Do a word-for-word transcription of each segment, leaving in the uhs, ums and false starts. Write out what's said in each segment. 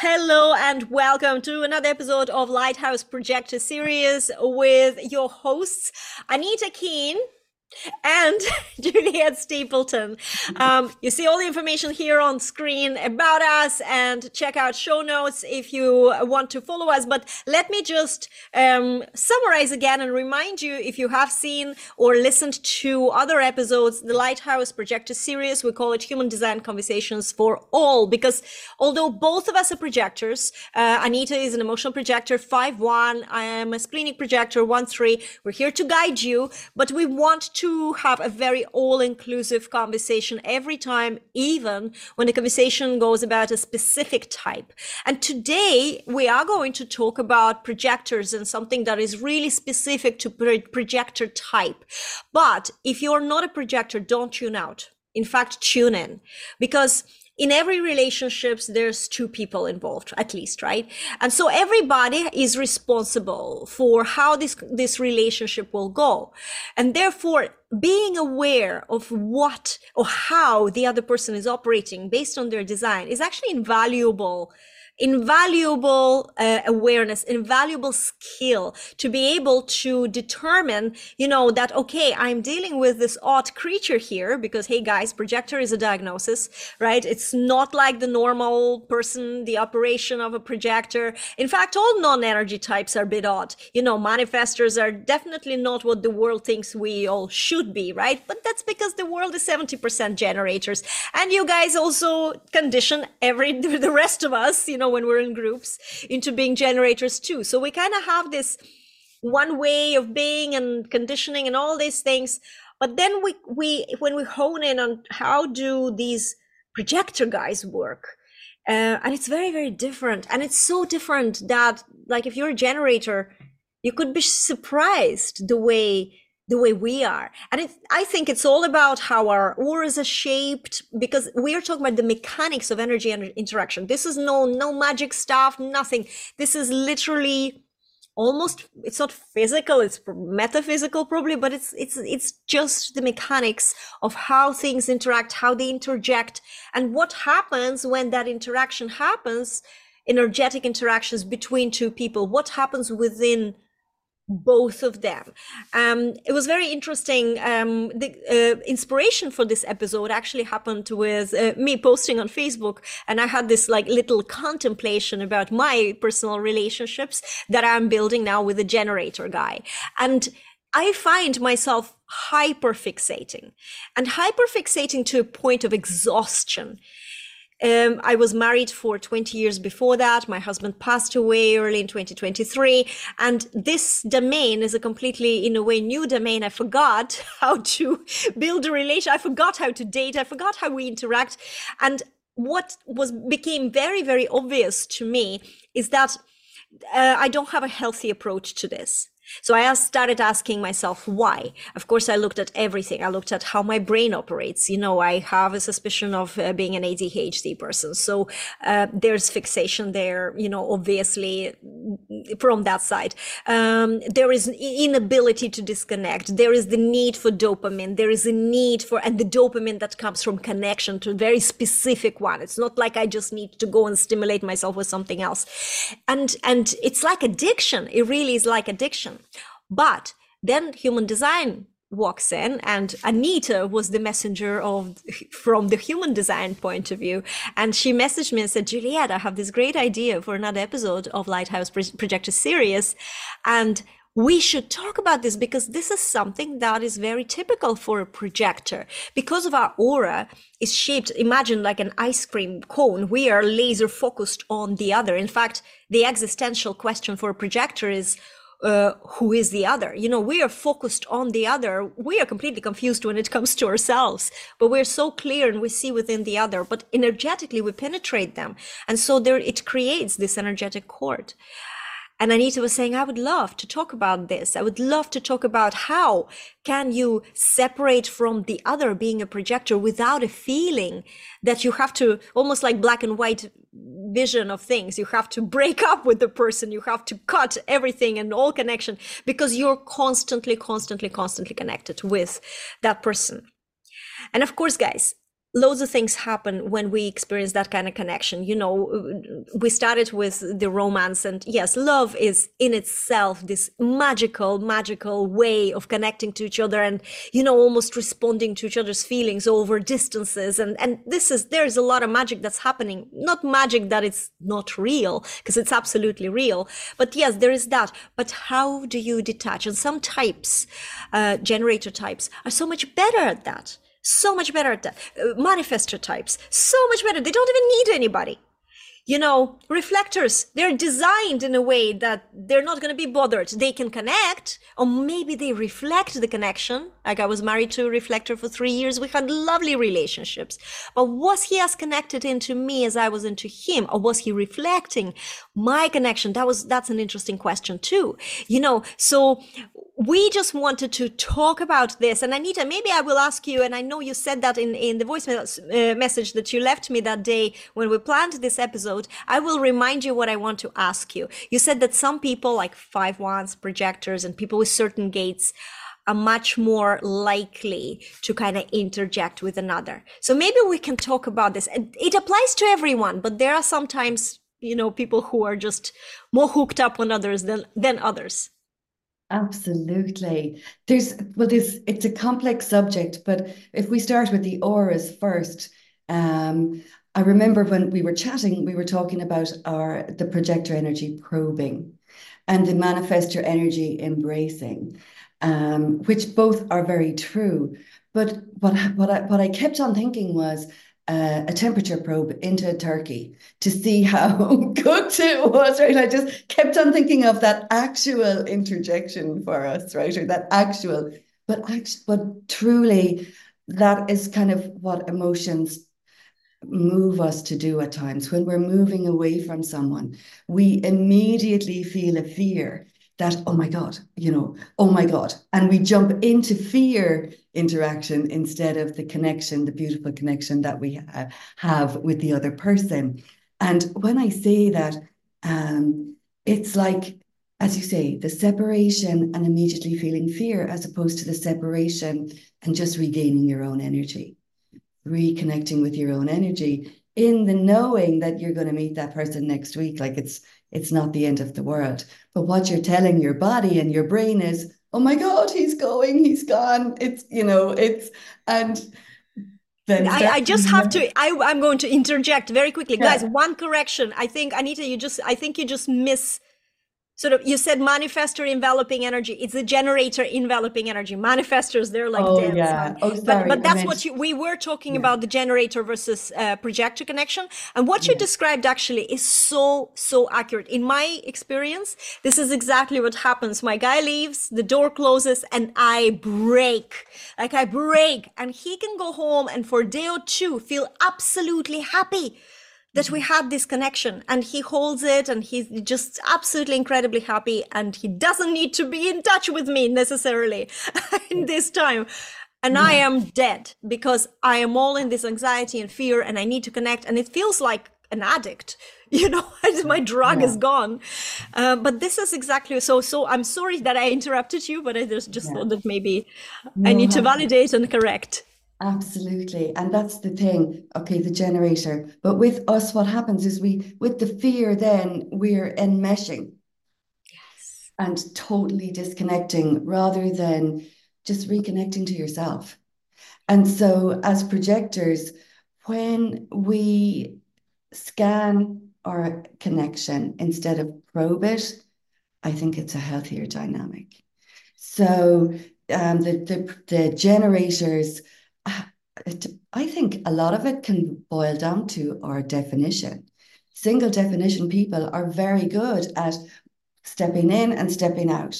Hello and welcome to another episode of Lighthouse Projector Series with your hosts, Anita Keane and Juliet Stapleton. Um, you see all the information here on screen about us, and check out show notes if you want to follow us. But let me just um, summarize again and remind you, if you have seen or listened to other episodes, the Lighthouse Projector Series, we call it Human Design Conversations for All, because although both of us are projectors, uh, Anita is an emotional projector, five one, I am a splenic projector, one three, we're here to guide you, but we want to to have a very all-inclusive conversation every time, even when the conversation goes about a specific type. And today we are going to talk about projectors and something that is really specific to projector type. But if you're not a projector, don't tune out. In fact, tune in, because in every relationship, there's two people involved, at least, right? And so everybody is responsible for how this, this relationship will go. And therefore, being aware of what or how the other person is operating based on their design is actually invaluable. Invaluable uh, awareness, invaluable skill to be able to determine, you know, that, okay, I'm dealing with this odd creature here, because, hey guys, projector is a diagnosis, right? It's not like the normal person, the operation of a projector. In fact, all non-energy types are a bit odd. You know, manifestors are definitely not what the world thinks we all should be, right? But that's because the world is seventy percent generators. And you guys also condition every, the rest of us, you know, when we're in groups, into being generators too. So we kind of have this one way of being and conditioning and all these things. But then we, we when we hone in on how do these projector guys work, uh, and it's very, very different. And it's so different that, like, if you're a generator, you could be surprised the way the way we are. And it, I think it's all about how our auras are shaped, because we are talking about the mechanics of energy and interaction. This is no, no magic stuff, nothing. This is literally almost, it's not physical, it's metaphysical probably, but it's, it's, it's just the mechanics of how things interact, how they interject, and what happens when that interaction happens, energetic interactions between two people, what happens within both of them. Um, it was very interesting. Um, the uh, inspiration for this episode actually happened with uh, me posting on Facebook, and I had this like little contemplation about my personal relationships that I'm building now with a generator guy. And I find myself hyperfixating, and hyperfixating to a point of exhaustion. Um, I was married for twenty years before that. My husband passed away early in twenty twenty-three. And this domain is a completely, in a way, new domain. I forgot how to build a relation. I forgot how to date. I forgot how we interact. And what was became very, very obvious to me is that uh, I don't have a healthy approach to this. So I started asking myself why. Of course, I looked at everything. I looked at how my brain operates. You know, I have a suspicion of uh, being an A D H D person. So uh, there's fixation there, you know, obviously from that side. Um, there is inability to disconnect. There is the need for dopamine. There is a need for, and the dopamine that comes from connection to a very specific one. It's not like I just need to go and stimulate myself with something else. And, and it's like addiction. It really is like addiction. But then human design walks in, and Anita was the messenger of from the human design point of view. And she messaged me and said, Juliet, I have this great idea for another episode of Lighthouse Projector Series. And we should talk about this, because this is something that is very typical for a projector. Because of our aura is shaped, imagine like an ice cream cone, we are laser focused on the other. In fact, the existential question for a projector is, Uh, who is the other? You know, we are focused on the other. We are completely confused when it comes to ourselves, but we're so clear and we see within the other, but energetically we penetrate them. And so there, it creates this energetic cord. And Anita was saying, I would love to talk about this. I would love to talk about how can you separate from the other being a projector without a feeling that you have to, almost like black and white vision of things. You have to break up with the person. You have to cut everything and all connection because you're constantly, constantly, constantly connected with that person. And of course, guys, loads of things happen when we experience that kind of connection. You know, we started with the romance, and yes, love is in itself this magical, magical way of connecting to each other and, you know, almost responding to each other's feelings over distances. And, and this is, there's a lot of magic that's happening, not magic that it's not real, because it's absolutely real. But yes, there is that. But how do you detach? And some types, uh, generator types, are so much better at that. So much better at that. Manifestor types, so much better. They don't even need anybody. You know, reflectors, they're designed in a way that they're not going to be bothered. They can connect, or maybe they reflect the connection. Like I was married to a reflector for three years. We had lovely relationships. But was he as connected into me as I was into him? Or was he reflecting my connection? That was, that's an interesting question too. You know, so we just wanted to talk about this. And Anita, maybe I will ask you, and I know you said that in, in the voice me- uh, message that you left me that day when we planned this episode, I will remind you what I want to ask you. You said that some people like five wands, projectors, and people with certain gates are much more likely to kind of interject with another. So maybe we can talk about this. It applies to everyone, but there are sometimes, you know, people who are just more hooked up on others than, than others. Absolutely. There's, well, this, it's a complex subject, but if we start with the auras first, um, I remember when we were chatting, we were talking about our, the projector energy probing and the manifestor energy embracing, um, which both are very true. But what, what I, what I kept on thinking was, Uh, a temperature probe into turkey to see how cooked it was, right? I just kept on thinking of that actual interjection for us, right? Or that actual, but actually, but truly, that is kind of what emotions move us to do at times. When we're moving away from someone, we immediately feel a fear that, oh my God, you know, oh my God. And we jump into fear interaction instead of the connection, the beautiful connection that we ha- have with the other person. And when I say that, um, it's like, as you say, the separation and immediately feeling fear, as opposed to the separation and just regaining your own energy, reconnecting with your own energy in the knowing that you're going to meet that person next week. Like it's, it's not the end of the world. But what you're telling your body and your brain is, oh my God, he's going, he's gone. It's, you know, it's, and then I, that- I just have to, I, I'm going to interject very quickly. Yeah. Guys, one correction. I think, Anita, you just, I think you just miss sort of, you said manifestor enveloping energy. It's a generator enveloping energy. Manifestors, they're like, oh, yeah. oh, sorry. But, but that's meant- what you, we were talking yeah. about the generator versus uh, projector connection. And what you yeah. described actually is so, so accurate. In my experience, this is exactly what happens. My guy leaves, the door closes, and I break. Like I break, and he can go home and for a day or two feel absolutely happy that we had this connection, and he holds it and he's just absolutely incredibly happy, and he doesn't need to be in touch with me necessarily in this time. And yeah. I am dead because I am all in this anxiety and fear, and I need to connect, and it feels like an addict, you know, my drug yeah. is gone. Uh, but this is exactly so, so I'm sorry that I interrupted you, but I just, just yeah. thought that maybe no, I need to validate and correct. Absolutely. And that's the thing. Okay, the generator. But with us, what happens is we, with the fear, then we're enmeshing. Yes. And totally disconnecting rather than just reconnecting to yourself. And so as projectors, when we scan our connection instead of probe it, I think it's a healthier dynamic. So um, the, the the generators, I think a lot of it can boil down to our definition. Single definition people are very good at stepping in and stepping out.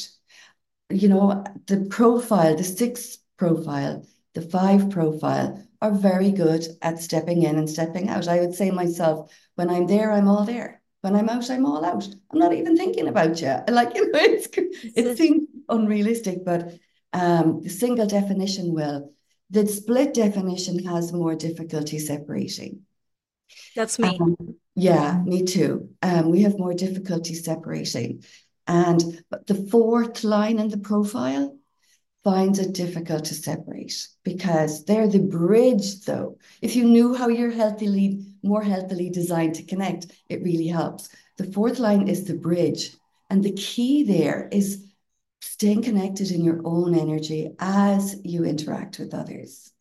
You know, the profile, the six profile, the five profile are very good at stepping in and stepping out. I would say myself, when I'm there, I'm all there. when I'm out, I'm all out. I'm not even thinking about you. Like, you know, it's, it seems unrealistic, but um, the single definition will. The split definition has more difficulty separating. That's me. Um, yeah, me too. Um, we have more difficulty separating. And but the fourth line in the profile finds it difficult to separate because they're the bridge, though. If you knew how you're healthily, more healthily designed to connect, it really helps. The fourth line is the bridge. And the key there is staying connected in your own energy as you interact with others.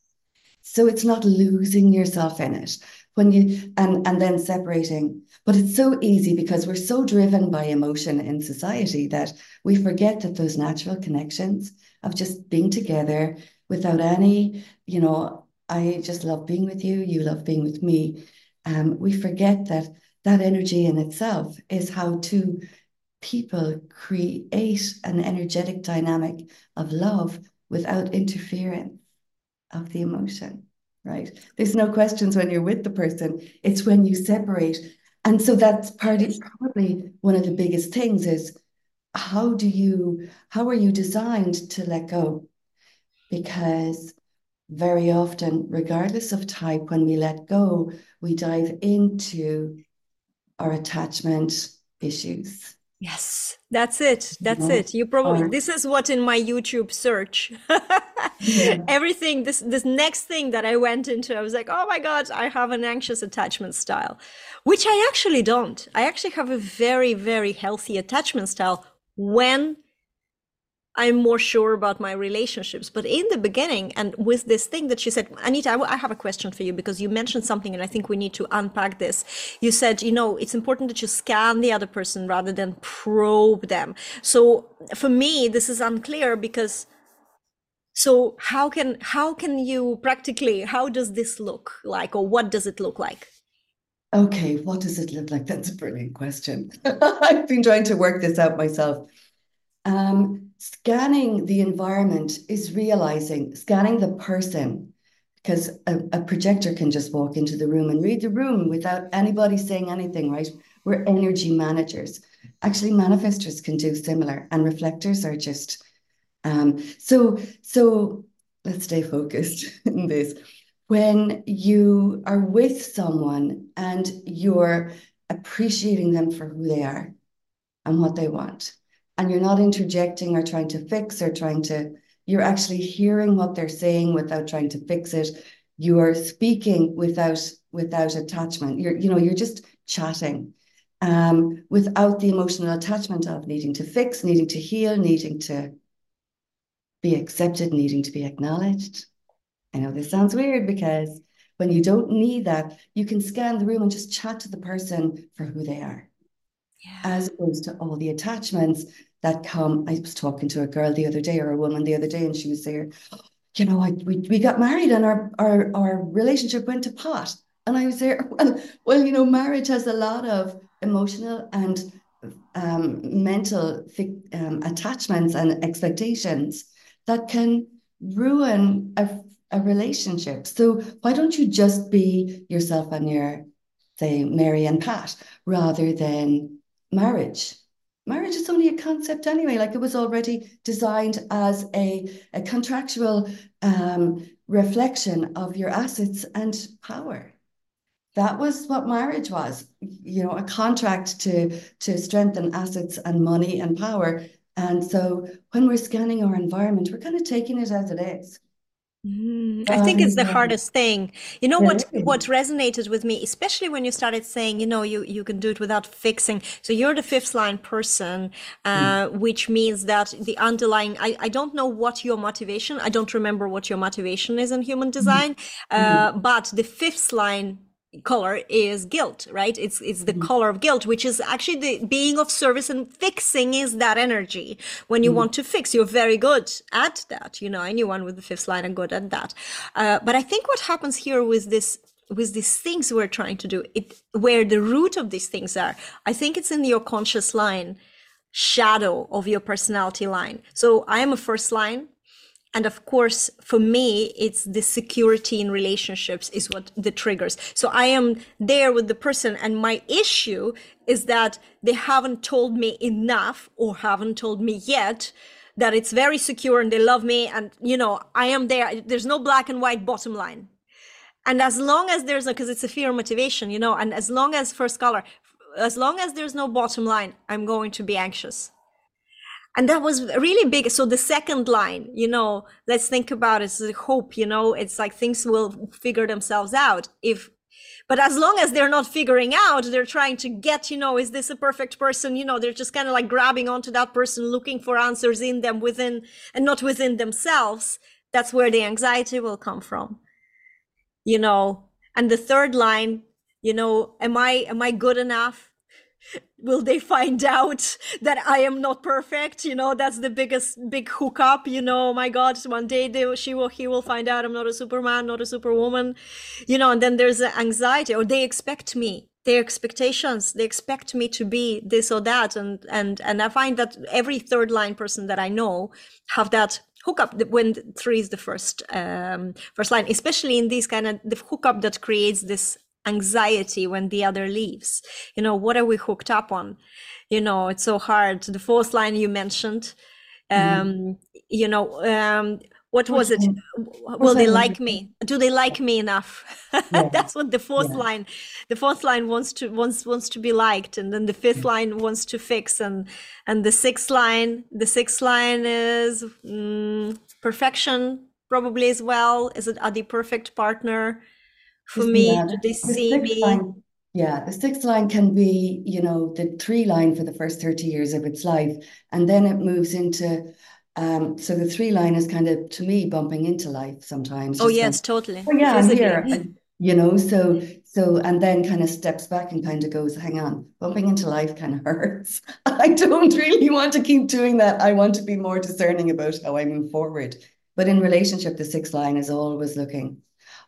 So it's not losing yourself in it when you and, and then separating. But it's so easy because we're so driven by emotion in society that we forget that those natural connections of just being together without any, you know, I just love being with you, you love being with me. Um, we forget that that energy in itself is how two people create an energetic dynamic of love without interference of the emotion, right? There's no questions when you're with the person. It's when you separate. And so that's part of, probably one of the biggest things is how do you, how are you designed to let go? Because very often, regardless of type, when we let go, we dive into our attachment issues. Yes, that's it. That's yeah. it. You probably, or, this is what in my YouTube search, yeah. everything, this, this next thing that I went into, I was like, oh my God, I have an anxious attachment style, which I actually don't. I actually have a very, very healthy attachment style when I'm more sure about my relationships. But in the beginning, and with this thing that she said, Anita, I, w- I have a question for you because you mentioned something and I think we need to unpack this. You said, you know, it's important that you scan the other person rather than probe them. So for me, this is unclear because, so how can, how can you practically, how does this look like, or what does it look like? Okay, what does it look like? That's a brilliant question. I've been trying to work this out myself. Um, Scanning the environment is realizing, scanning the person, because a, a projector can just walk into the room and read the room without anybody saying anything, right? We're energy managers. Actually, manifestors can do similar, and reflectors are just... Um, so, so let's stay focused in this. When you are with someone and you're appreciating them for who they are and what they want, and you're not interjecting or trying to fix or trying to, you're actually hearing what they're saying without trying to fix it. You are speaking without without attachment. You're, you know, you're just chatting um, without the emotional attachment of needing to fix, needing to heal, needing to be accepted, needing to be acknowledged. I know this sounds weird because when you don't need that, you can scan the room and just chat to the person for who they are. Yeah. As opposed to all the attachments that come. I was talking to a girl the other day or a woman the other day, and she was there, oh, you know, I, we, we got married and our, our, our relationship went to pot. And I was there, well, well, you know, marriage has a lot of emotional and um, mental um, attachments and expectations that can ruin a, a relationship. So why don't you just be yourself and your, say, Mary and Pat, rather than marriage. Marriage is only a concept anyway, like it was already designed as a, a contractual um, reflection of your assets and power. That was what marriage was, you know, a contract to, to strengthen assets and money and power. And so when we're scanning our environment, we're kind of taking it as it is. Mm, I think it's the hardest thing. You know what, what resonated with me, especially when you started saying, you know, you, you can do it without fixing. So you're the fifth line person, uh, mm. which means that the underlying, I, I don't know what your motivation, I don't remember what your motivation is in human design, mm. uh, mm. but the fifth line color is guilt, right? It's it's the mm-hmm. color of guilt, which is actually the being of service, and fixing is that energy. When you mm-hmm. want to fix, you're very good at that. You know, anyone with the fifth line are good at that. Uh, but I think what happens here with this, with these things we're trying to do, it where the root of these things are, I think it's in your conscious line, shadow of your personality line. So I am a first line. And of course, for me, it's the security in relationships is what the triggers. So I am there with the person, and my issue is that they haven't told me enough or haven't told me yet that it's very secure and they love me. And, you know, I am there. There's no black and white bottom line. And as long as there's no, because it's a fear motivation, you know, and as long as first color, as long as there's no bottom line, I'm going to be anxious. And that was really big. So the second line, you know, let's think about it, it's the hope, you know, it's like things will figure themselves out if, but as long as they're not figuring out, they're trying to get, you know, is this a perfect person? You know, they're just kind of like grabbing onto that person, looking for answers in them within and not within themselves. That's where the anxiety will come from, you know. And the third line, you know, am I, am I good enough? Will they find out that I am not perfect? You know, that's the biggest big hookup, you know, my God, one day they, she will, he will find out I'm not a superman, not a superwoman, you know. And then there's the anxiety, or they expect me, their expectations, they expect me to be this or that. And, and, and I find that every third line person that I know have that hookup when three is the first, um, first line, especially in these kind of the hookup that creates this anxiety when the other leaves. You know, what are we hooked up on? You know, it's so hard. The fourth line you mentioned, um, mm-hmm. you know, um, what was it? Will they like me? Do they like me enough? Yeah. That's what the fourth yeah. line, the fourth line wants to wants wants to be liked, and then the fifth line wants to fix, and and the sixth line, the sixth line is mm, perfection probably as well. Is it are they perfect partner? For me, yeah, do they see me? Line, yeah, the sixth line can be, you know, the three line for the first thirty years of its life. And then it moves into, um, so the three line is kind of, to me, bumping into life sometimes. Oh, yes, like, totally. Oh, yeah, I'm here. And, you know, so, so, and then kind of steps back and kind of goes, hang on, bumping into life kind of hurts. I don't really want to keep doing that. I want to be more discerning about how I move forward. But in relationship, the sixth line is always looking.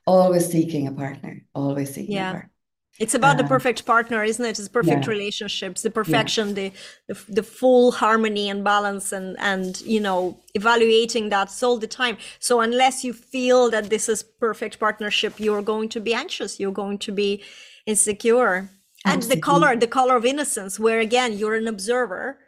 Always seeking a partner, always seeking yeah. a partner. It's about um, the perfect partner, isn't it? It's perfect yeah. relationships, the perfection, yeah. the, the the full harmony and balance, and, and, you know, evaluating that all the time. So unless you feel that this is perfect partnership, you're going to be anxious, you're going to be insecure. And Absolutely. the color, the color of innocence, where again, you're an observer.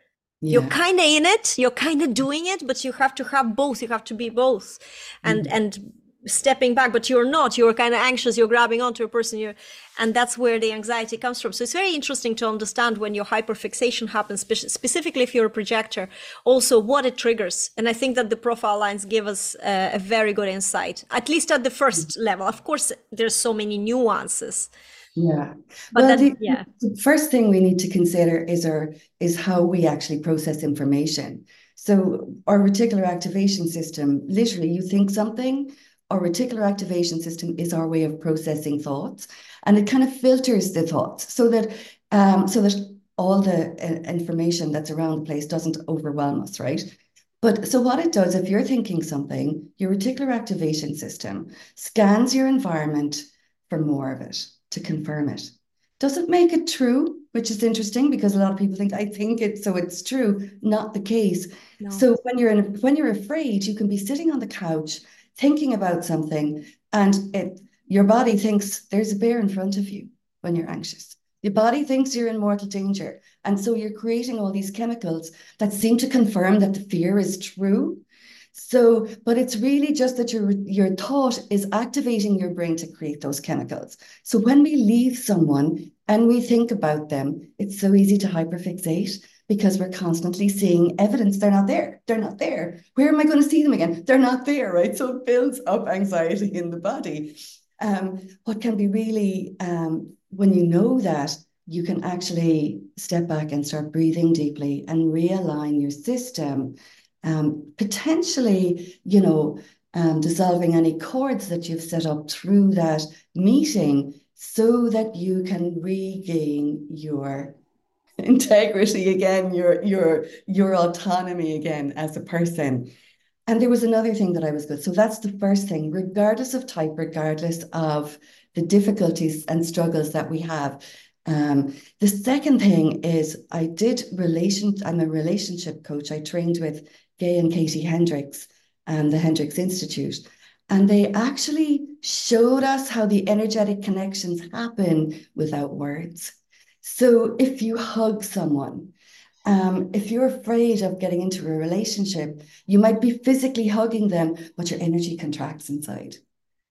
Yeah. You're kind of in it, you're kind of doing it, but you have to have both, you have to be both. And, mm. and, stepping back, but you're not, you're kind of anxious, you're grabbing onto a person, you and that's where the anxiety comes from. So it's very interesting to understand when your hyperfixation happens, spe- specifically if you're a projector, also what it triggers. And I think that the profile lines give us uh, a very good insight, at least at the first level. Of course, there's so many nuances. Yeah. But well, that, the, yeah. the first thing we need to consider is our is how we actually process information. So our reticular activation system, literally you think something, our reticular activation system is our way of processing thoughts, and it kind of filters the thoughts so that um, so that all the uh, information that's around the place doesn't overwhelm us, right? But so what it does, if you're thinking something, your reticular activation system scans your environment for more of it to confirm it. Doesn't make it true, which is interesting because a lot of people think, I think it, so it's true. Not the case. No. So when you're in, when you're afraid, you can be sitting on the couch thinking about something, and it, your body thinks there's a bear in front of you when you're anxious. Your body thinks you're in mortal danger. And so you're creating all these chemicals that seem to confirm that the fear is true. So, but it's really just that your, your thought is activating your brain to create those chemicals. So when we leave someone and we think about them, it's so easy to hyperfixate, because we're constantly seeing evidence. They're not there. They're not there. Where am I going to see them again? They're not there, right? So it builds up anxiety in the body. Um, what can be really, um, when you know that, you can actually step back and start breathing deeply and realign your system, um, potentially, you know, um, dissolving any cords that you've set up through that meeting so that you can regain your integrity again, your your your autonomy again as a person. And there was another thing that I was good. So that's the first thing, regardless of type, regardless of the difficulties and struggles that we have. Um, the second thing is I did relation. I'm a relationship coach. I trained with Gay and Katie Hendricks, and the Hendricks Institute. And they actually showed us how the energetic connections happen without words. So if you hug someone, um, if you're afraid of getting into a relationship, you might be physically hugging them, but your energy contracts inside.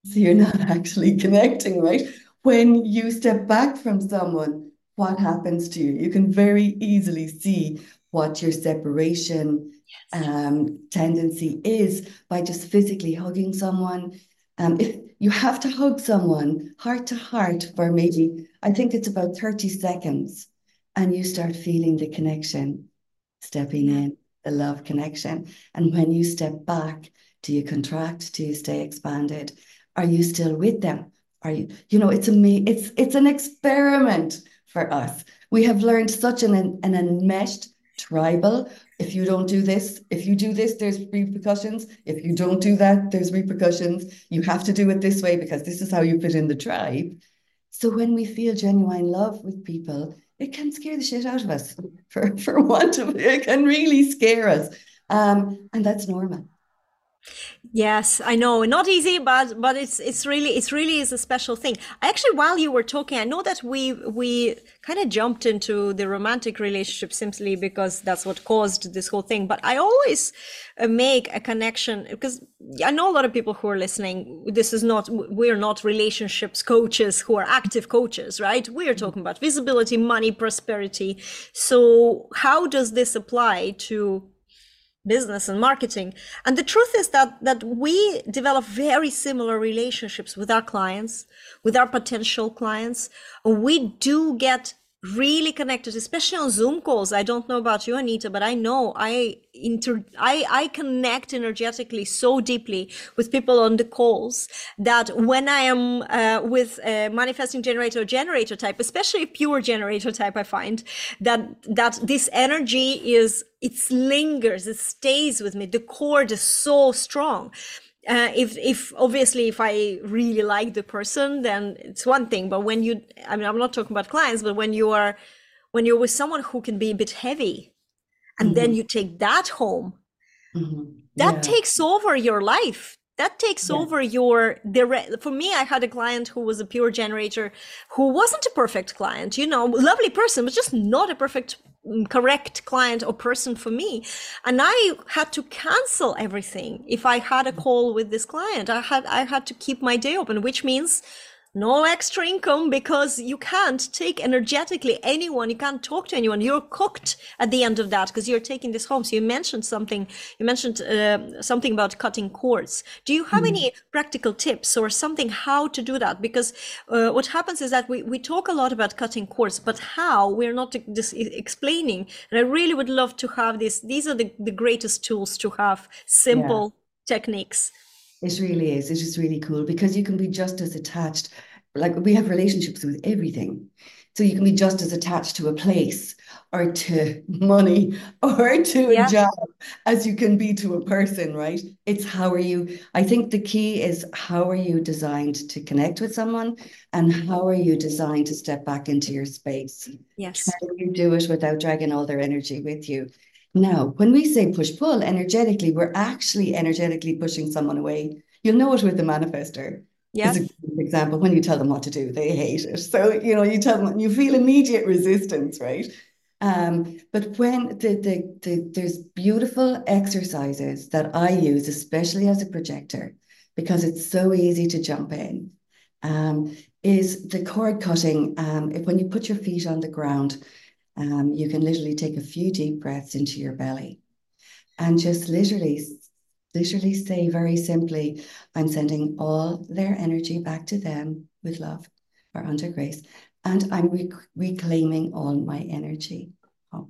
So you're not actually connecting, right? When you step back from someone, what happens to you? You can very easily see what your separation yes. um, tendency is by just physically hugging someone. Um, if you have to hug someone heart to heart for maybe, I think it's about thirty seconds, and you start feeling the connection, stepping in, the love connection. And when you step back, do you contract? Do you stay expanded? Are you still with them? Are you, you know, it's a me, it's, it's an experiment for us. We have learned such an, an enmeshed tribal. If you don't do this, if you do this, there's repercussions. If you don't do that, there's repercussions. You have to do it this way because this is how you fit in the tribe. So when we feel genuine love with people, it can scare the shit out of us. For, for want of it, it can really scare us. Um, and that's normal. Yes, I know, not easy, but but it's it's really it's really is a special thing. Actually, while you were talking, I know that we we kind of jumped into the romantic relationship simply because that's what caused this whole thing. But I always make a connection, because I know a lot of people who are listening, this is not, we're not relationships coaches who are active coaches, right? We're talking about visibility, money, prosperity. So how does this apply to business and marketing? And the truth is that that we develop very similar relationships with our clients, with our potential clients. We do get really connected, especially on Zoom calls. I don't know about you, Anita, but I know I inter I I connect energetically so deeply with people on the calls that when I am uh, with a manifesting generator or generator type, especially a pure generator type, I find that that this energy is, it lingers, it stays with me. The cord is so strong. Uh, if, if obviously, if I really like the person, then it's one thing. But when you, I mean, I'm not talking about clients, but when you are, when you're with someone who can be a bit heavy, and mm-hmm. then you take that home, mm-hmm. that yeah. takes over your life. That takes yeah. over your, for me, I had a client who was a pure generator, who wasn't a perfect client, you know, lovely person, but just not a perfect, correct client or person for me. And I had to cancel everything. If I had a call with this client, I had, I had to keep my day open, which means no extra income, because you can't take energetically anyone. You can't talk to anyone. You're cooked at the end of that because you're taking this home. So you mentioned something, you mentioned uh, something about cutting cords. Do you have mm. any practical tips or something how to do that? Because uh, what happens is that we, we talk a lot about cutting cords, but how, we're not just explaining. And I really would love to have this. These are the, the greatest tools to have, simple yeah. techniques. It really is. It is really cool because you can be just as attached. Like, we have relationships with everything. So you can be just as attached to a place or to money or to yeah. a job as you can be to a person, right? It's how are you? I think the key is how are you designed to connect with someone, and how are you designed to step back into your space? Yes. Can you do it without dragging all their energy with you? Now, when we say push-pull energetically, we're actually energetically pushing someone away. You'll know it with the manifestor. Yeah. As an example, when you tell them what to do, they hate it. So, you know, you tell them, you feel immediate resistance, right? Um, but when the, the, the, there's beautiful exercises that I use, especially as a projector, because it's so easy to jump in, um, is the cord cutting. Um, if, when you put your feet on the ground, Um, you can literally take a few deep breaths into your belly and just literally, literally say very simply, I'm sending all their energy back to them with love or under grace, and I'm rec reclaiming all my energy. Oh.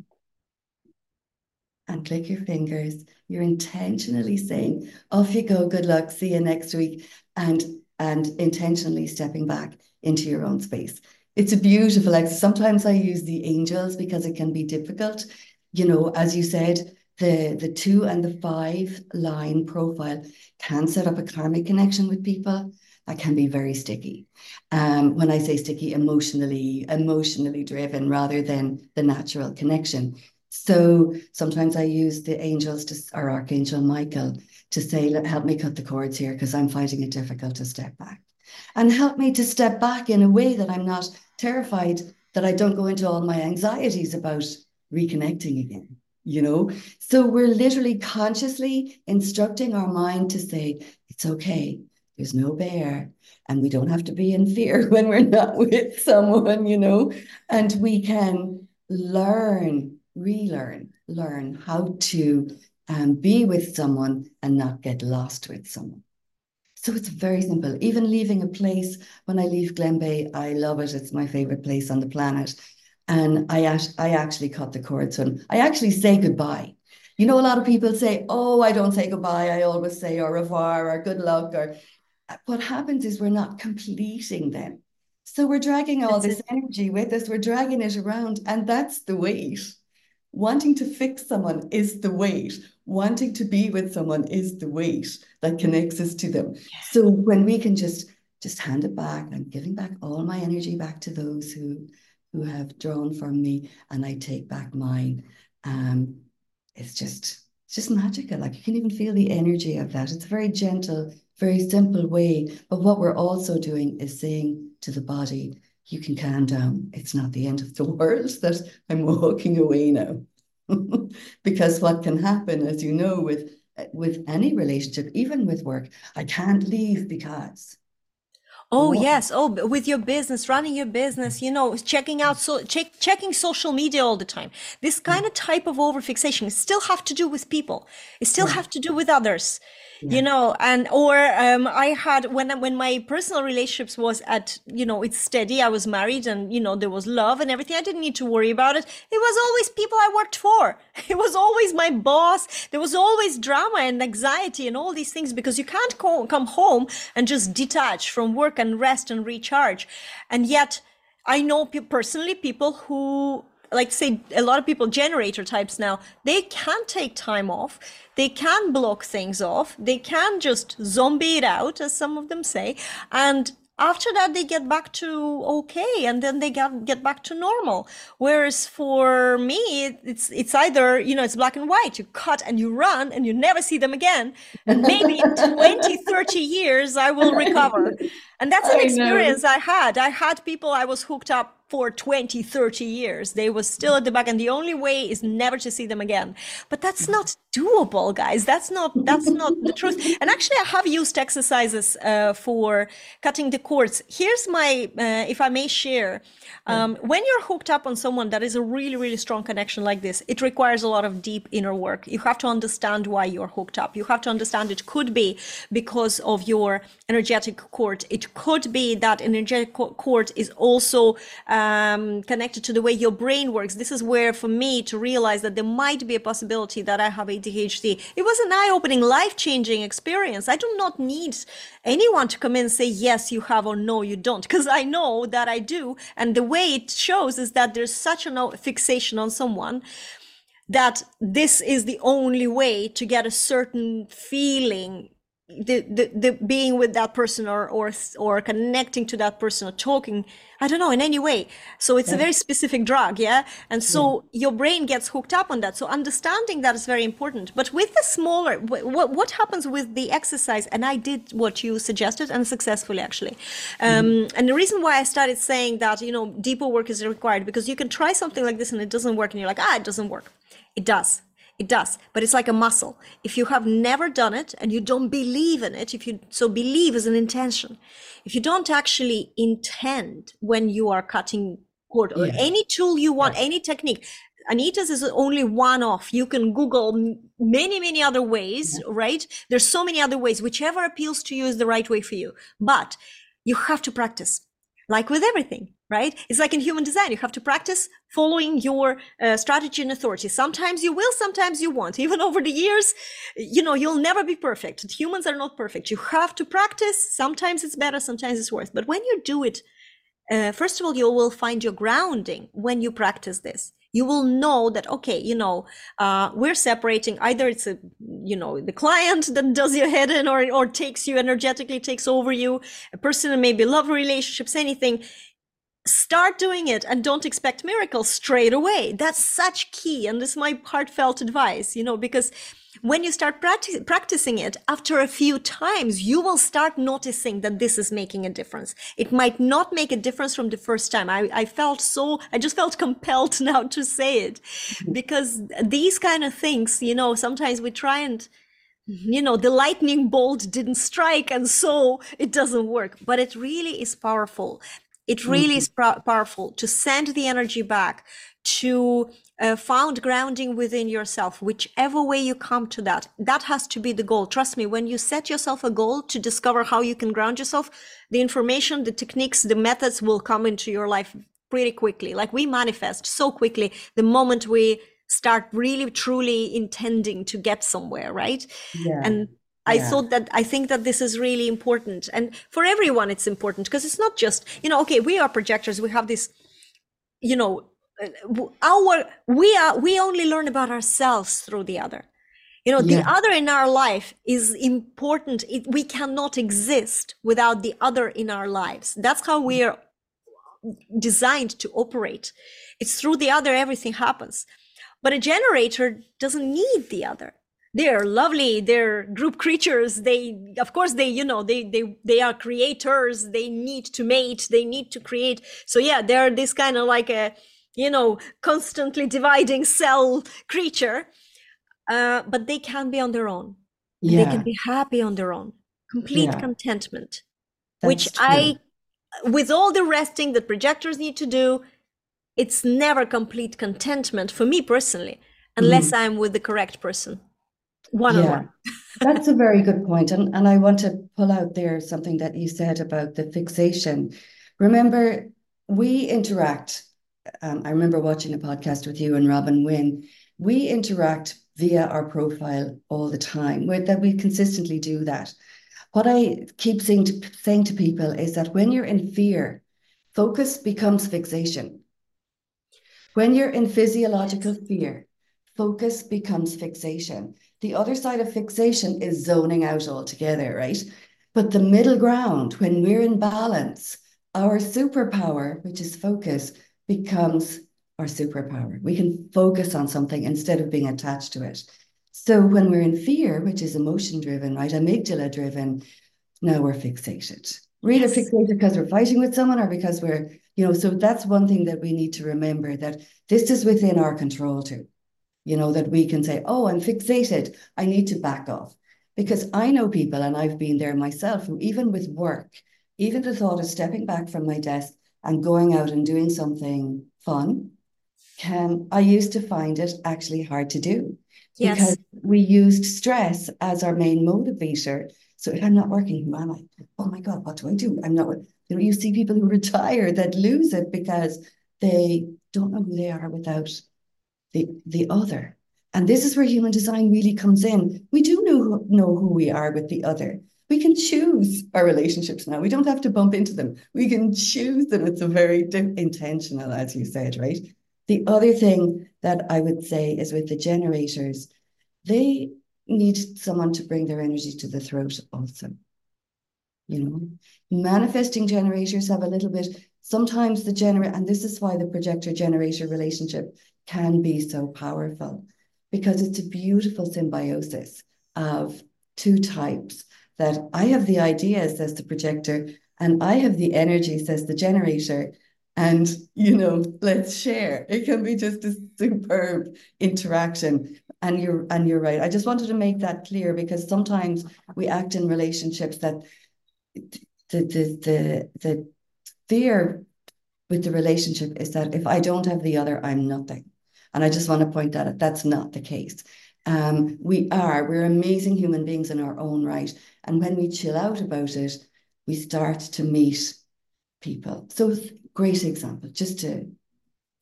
And click your fingers. You're intentionally saying, off you go, good luck, see you next week, and, and intentionally stepping back into your own space. It's a beautiful exercise. Sometimes I use the angels because it can be difficult. You know, as you said, the, the two and the five line profile can set up a karmic connection with people. That can be very sticky. Um, when I say sticky, emotionally, emotionally driven rather than the natural connection. So sometimes I use the angels to, or Archangel Michael to say, look, help me cut the cords here because I'm finding it difficult to step back. And help me to step back in a way that I'm not terrified, that I don't go into all my anxieties about reconnecting again, you know? So we're literally consciously instructing our mind to say, it's okay, there's no bear, and we don't have to be in fear when we're not with someone, you know? And we can learn, relearn, learn how to um, be with someone and not get lost with someone. So it's very simple. Even leaving a place, when I leave Glenbay, I love it. It's my favorite place on the planet. And I, I actually cut the cords when I actually say goodbye. You know, a lot of people say, oh, I don't say goodbye. I always say au revoir or good luck. Or what happens is we're not completing them. So we're dragging all that's this it. energy with us. We're dragging it around. And that's the weight. Wanting to fix someone is the weight. Wanting to be with someone is the weight that connects us to them. Yes. So when we can just just hand it back, I'm giving back all my energy back to those who who have drawn from me, and I take back mine. Um, it's just it's just magical. Like you can even feel the energy of that. It's a very gentle, very simple way. But what we're also doing is saying to the body, "You can calm down. It's not the end of the world that I'm walking away now." Because what can happen, as you know, with with any relationship, even with work, I can't leave because. Oh what? Yes! Oh, with your business, running your business, you know, checking out so check, checking social media all the time. This kind of type of overfixation still have to do with people. It still yeah. have to do with others. Yeah. You know, and or um, I had when when my personal relationships was at, you know, it's steady. I was married and, you know, there was love and everything. I didn't need to worry about it. It was always people I worked for. It was always my boss. There was always drama and anxiety and all these things because you can't co- come home and just detach from work and rest and recharge. And yet I know pe- personally people who, like say a lot of people, generator types now, they can take time off. They can block things off. They can just zombie it out, as some of them say. And after that, they get back to okay. And then they get, get back to normal. Whereas for me, it's, it's either, you know, it's black and white. You cut and you run and you never see them again. And maybe in twenty, thirty years, I will recover. And that's an experience I, I had. I had people I was hooked up for twenty, thirty years, they were still at the back, and the only way is never to see them again. But that's not doable, guys. That's not that's not the truth. And actually, I have used exercises uh, for cutting the cords. Here's my, uh, if I may share, um, when you're hooked up on someone that is a really, really strong connection like this, it requires a lot of deep inner work. You have to understand why you're hooked up. You have to understand it could be because of your energetic cord. It could be that energetic cord is also Uh, Um, connected to the way your brain works. This is where, for me, to realize that there might be a possibility that I have A D H D. It was an eye-opening, life-changing experience. I do not need anyone to come in and say, yes, you have, or no, you don't, because I know that I do. And the way it shows is that there's such a fixation on someone that this is the only way to get a certain feeling. The, the the being with that person or or or connecting to that person or talking, I don't know, in any way. So it's yeah. a very specific drug, yeah? And so yeah. your brain gets hooked up on that. So understanding that is very important. But with the smaller, what what happens with the exercise, and I did what you suggested, and successfully, actually. Um, mm-hmm. And the reason why I started saying that, you know, deeper work is required, because you can try something like this and it doesn't work, and you're like, ah, it doesn't work. It does. It does, but it's like a muscle. If you have never done it and you don't believe in it, if you so believe is an intention. If you don't actually intend when you are cutting cord or yeah. any tool you want, yeah. any technique, Anita's is only one off. You can Google many, many other ways, yeah. right? There's so many other ways. Whichever appeals to you is the right way for you, but you have to practice. Like with everything, right? It's like in human design, you have to practice following your uh, strategy and authority. Sometimes you will, sometimes you won't. Even over the years, you know, you'll never be perfect. Humans are not perfect. You have to practice. Sometimes it's better, sometimes it's worse. But when you do it, uh, first of all, you will find your grounding when you practice this. You will know that, okay, you know, uh, we're separating. Either it's a, you know, the client that does your head in or, or takes you energetically, takes over you, a person, maybe love relationships, anything. Start doing it and don't expect miracles straight away. That's such key. And this is my heartfelt advice, you know, because when you start practi- practicing it, after a few times, you will start noticing that this is making a difference. It might not make a difference from the first time. I, I felt so, I just felt compelled now to say it, because these kind of things, you know, sometimes we try and, you know, the lightning bolt didn't strike and so it doesn't work, but it really is powerful. It really is pr- powerful to send the energy back, to uh, found grounding within yourself, whichever way you come to that. That has to be the goal. Trust me, when you set yourself a goal to discover how you can ground yourself, the information, the techniques, the methods will come into your life pretty quickly. Like, we manifest so quickly the moment we start really, truly intending to get somewhere, right? Yeah. And I yeah. thought that, I think that this is really important. And for everyone, it's important, because it's not just, you know, okay, we are projectors. We have this, you know, our, we are, we only learn about ourselves through the other. You know, yeah. the other in our life is important. It, we cannot exist without the other in our lives. That's how we are designed to operate. It's through the other everything happens. But a generator doesn't need the other. They're lovely, they're group creatures, they, of course, they, you know, they they they are creators, they need to mate, they need to create. So yeah, they're this kind of like a, you know, constantly dividing cell creature, uh, but they can be on their own. Yeah. They can be happy on their own, complete yeah. contentment, That's which true. I, with all the resting that projectors need to do, it's never complete contentment for me personally, unless mm. I'm with the correct person. One yeah, one. That's a very good point. And, and I want to pull out there something that you said about the fixation. Remember, we interact. Um, I remember watching a podcast with you and Robin Wynn. We interact via our profile all the time, where that we consistently do that. What I keep saying to, saying to people is that when you're in fear, focus becomes fixation. When you're in physiological fear, focus becomes fixation. The other side of fixation is zoning out altogether, right? But the middle ground, when we're in balance, our superpower, which is focus, becomes our superpower. We can focus on something instead of being attached to it. So when we're in fear, which is emotion-driven, right, amygdala-driven, now we're fixated. We're either yes. fixated because we're fighting with someone or because we're, you know, so that's one thing that we need to remember, that this is within our control too. You know, that we can say, oh, I'm fixated, I need to back off. Because I know people, and I've been there myself, who even with work, even the thought of stepping back from my desk and going out and doing something fun, can I used to find it actually hard to do. Yes. Because we used stress as our main motivator. So if I'm not working, who am I? Oh my God, what do I do? I'm not, you know, you see people who retire that lose it because they don't know who they are without The, the other. And this is where human design really comes in. We do know, know who we are with the other. We can choose our relationships now. We don't have to bump into them. We can choose them. It's a very dim- intentional, as you said, right? The other thing that I would say is with the generators, they need someone to bring their energy to the throat also. You know, manifesting generators have a little bit, sometimes the generator, and this is why the projector-generator relationship can be so powerful, because it's a beautiful symbiosis of two types, that I have the ideas, says the projector, and I have the energy, says the generator, and, you know, let's share. It can be just a superb interaction. And you're, and you're right. I just wanted to make that clear, because sometimes we act in relationships that the, the, the, the fear with the relationship is that if I don't have the other, I'm nothing. And I just want to point that out. That's not the case. Um, we are, we're amazing human beings in our own right. And when we chill out about it, we start to meet people. So great example, just to...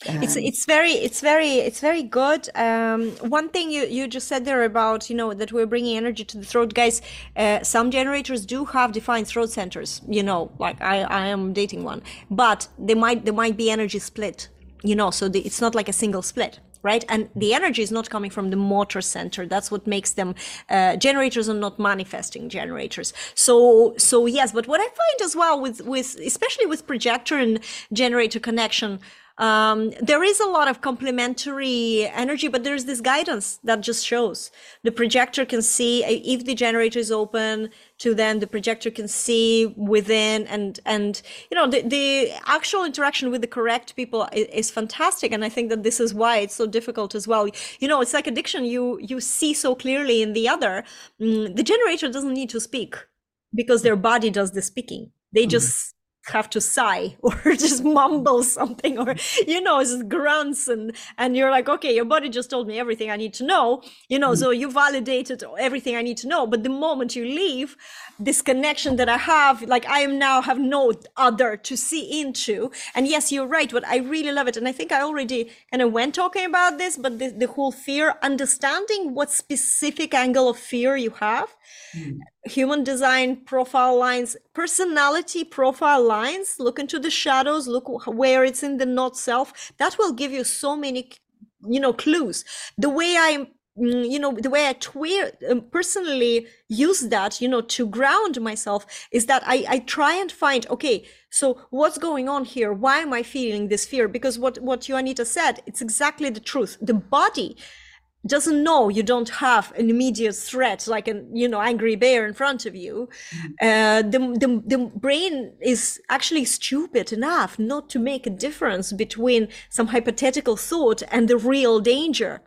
Um, it's it's very, it's very, it's very good. Um, one thing you, you just said there about, you know, that we're bringing energy to the throat, guys. Uh, some generators do have defined throat centers, you know, like I, I am dating one, but they might, there might be energy split, you know, so the, it's not like a single split. right? And the energy is not coming from the motor center. That's what makes them uh, generators and not manifesting generators. So, so yes, but what I find as well with, with especially with projector and generator connection, um, there is a lot of complementary energy, but there's this guidance that just shows. The projector can see if the generator is open to them, the projector can see within, and, and, you know, the, the actual interaction with the correct people is, is fantastic. And I think that this is why it's so difficult as well. You know, it's like addiction. You, you see so clearly in the other, mm, the generator doesn't need to speak because their body does the speaking. They mm-hmm. just have to sigh or just mumble something, or you know, just grunts, and and you're like, okay, your body just told me everything I need to know, you know, mm-hmm. so you validated everything I need to know. But the moment you leave this connection that I have, like I am now have no other to see into. And yes, you're right, but I really love it. And I think I already and I went talking about this, but the, the whole fear, understanding what specific angle of fear you have. Mm. Human design profile lines, personality profile lines, look into the shadows, look where it's in the not self. That will give you so many, you know, clues. The way I, you know, the way I twer- personally use that, you know, to ground myself is that I, I try and find, okay, so what's going on here? Why am I feeling this fear? Because what, what you, Anita, said, it's exactly the truth. The body doesn't know you don't have an immediate threat, like an, you know, angry bear in front of you. Uh, the, the, the brain is actually stupid enough not to make a difference between some hypothetical thought and the real danger.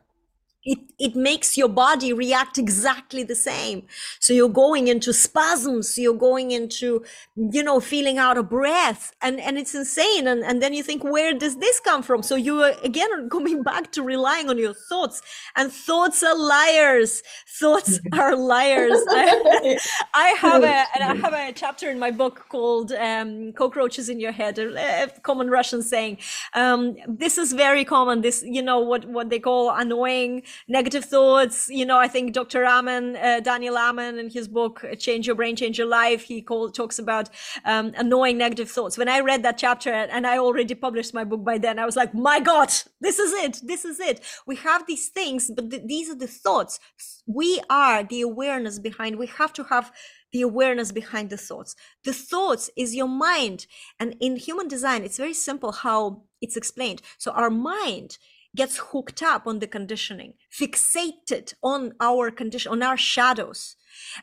It, it makes your body react exactly the same. So you're going into spasms, you're going into, you know, feeling out of breath, and, and it's insane. And, and then you think, where does this come from? So you are again coming back to relying on your thoughts, and thoughts are liars. Thoughts are liars. I, I have a, I have a chapter in my book called um, Cockroaches in Your Head, a common Russian saying. Um, this is very common. This, you know, what, what they call annoying negative thoughts. You know, I think Doctor Arman, uh, Daniel Amen, in his book, Change Your Brain, Change Your Life, he called, talks about um, annoying negative thoughts. When I read that chapter, and I already published my book by then, I was like, my God, this is it. This is it. We have these things, but th- these are the thoughts. We are the awareness behind. We have to have the awareness behind the thoughts. The thoughts is your mind. And in human design, it's very simple how it's explained. So our mind gets hooked up on the conditioning, fixated on our condition, on our shadows,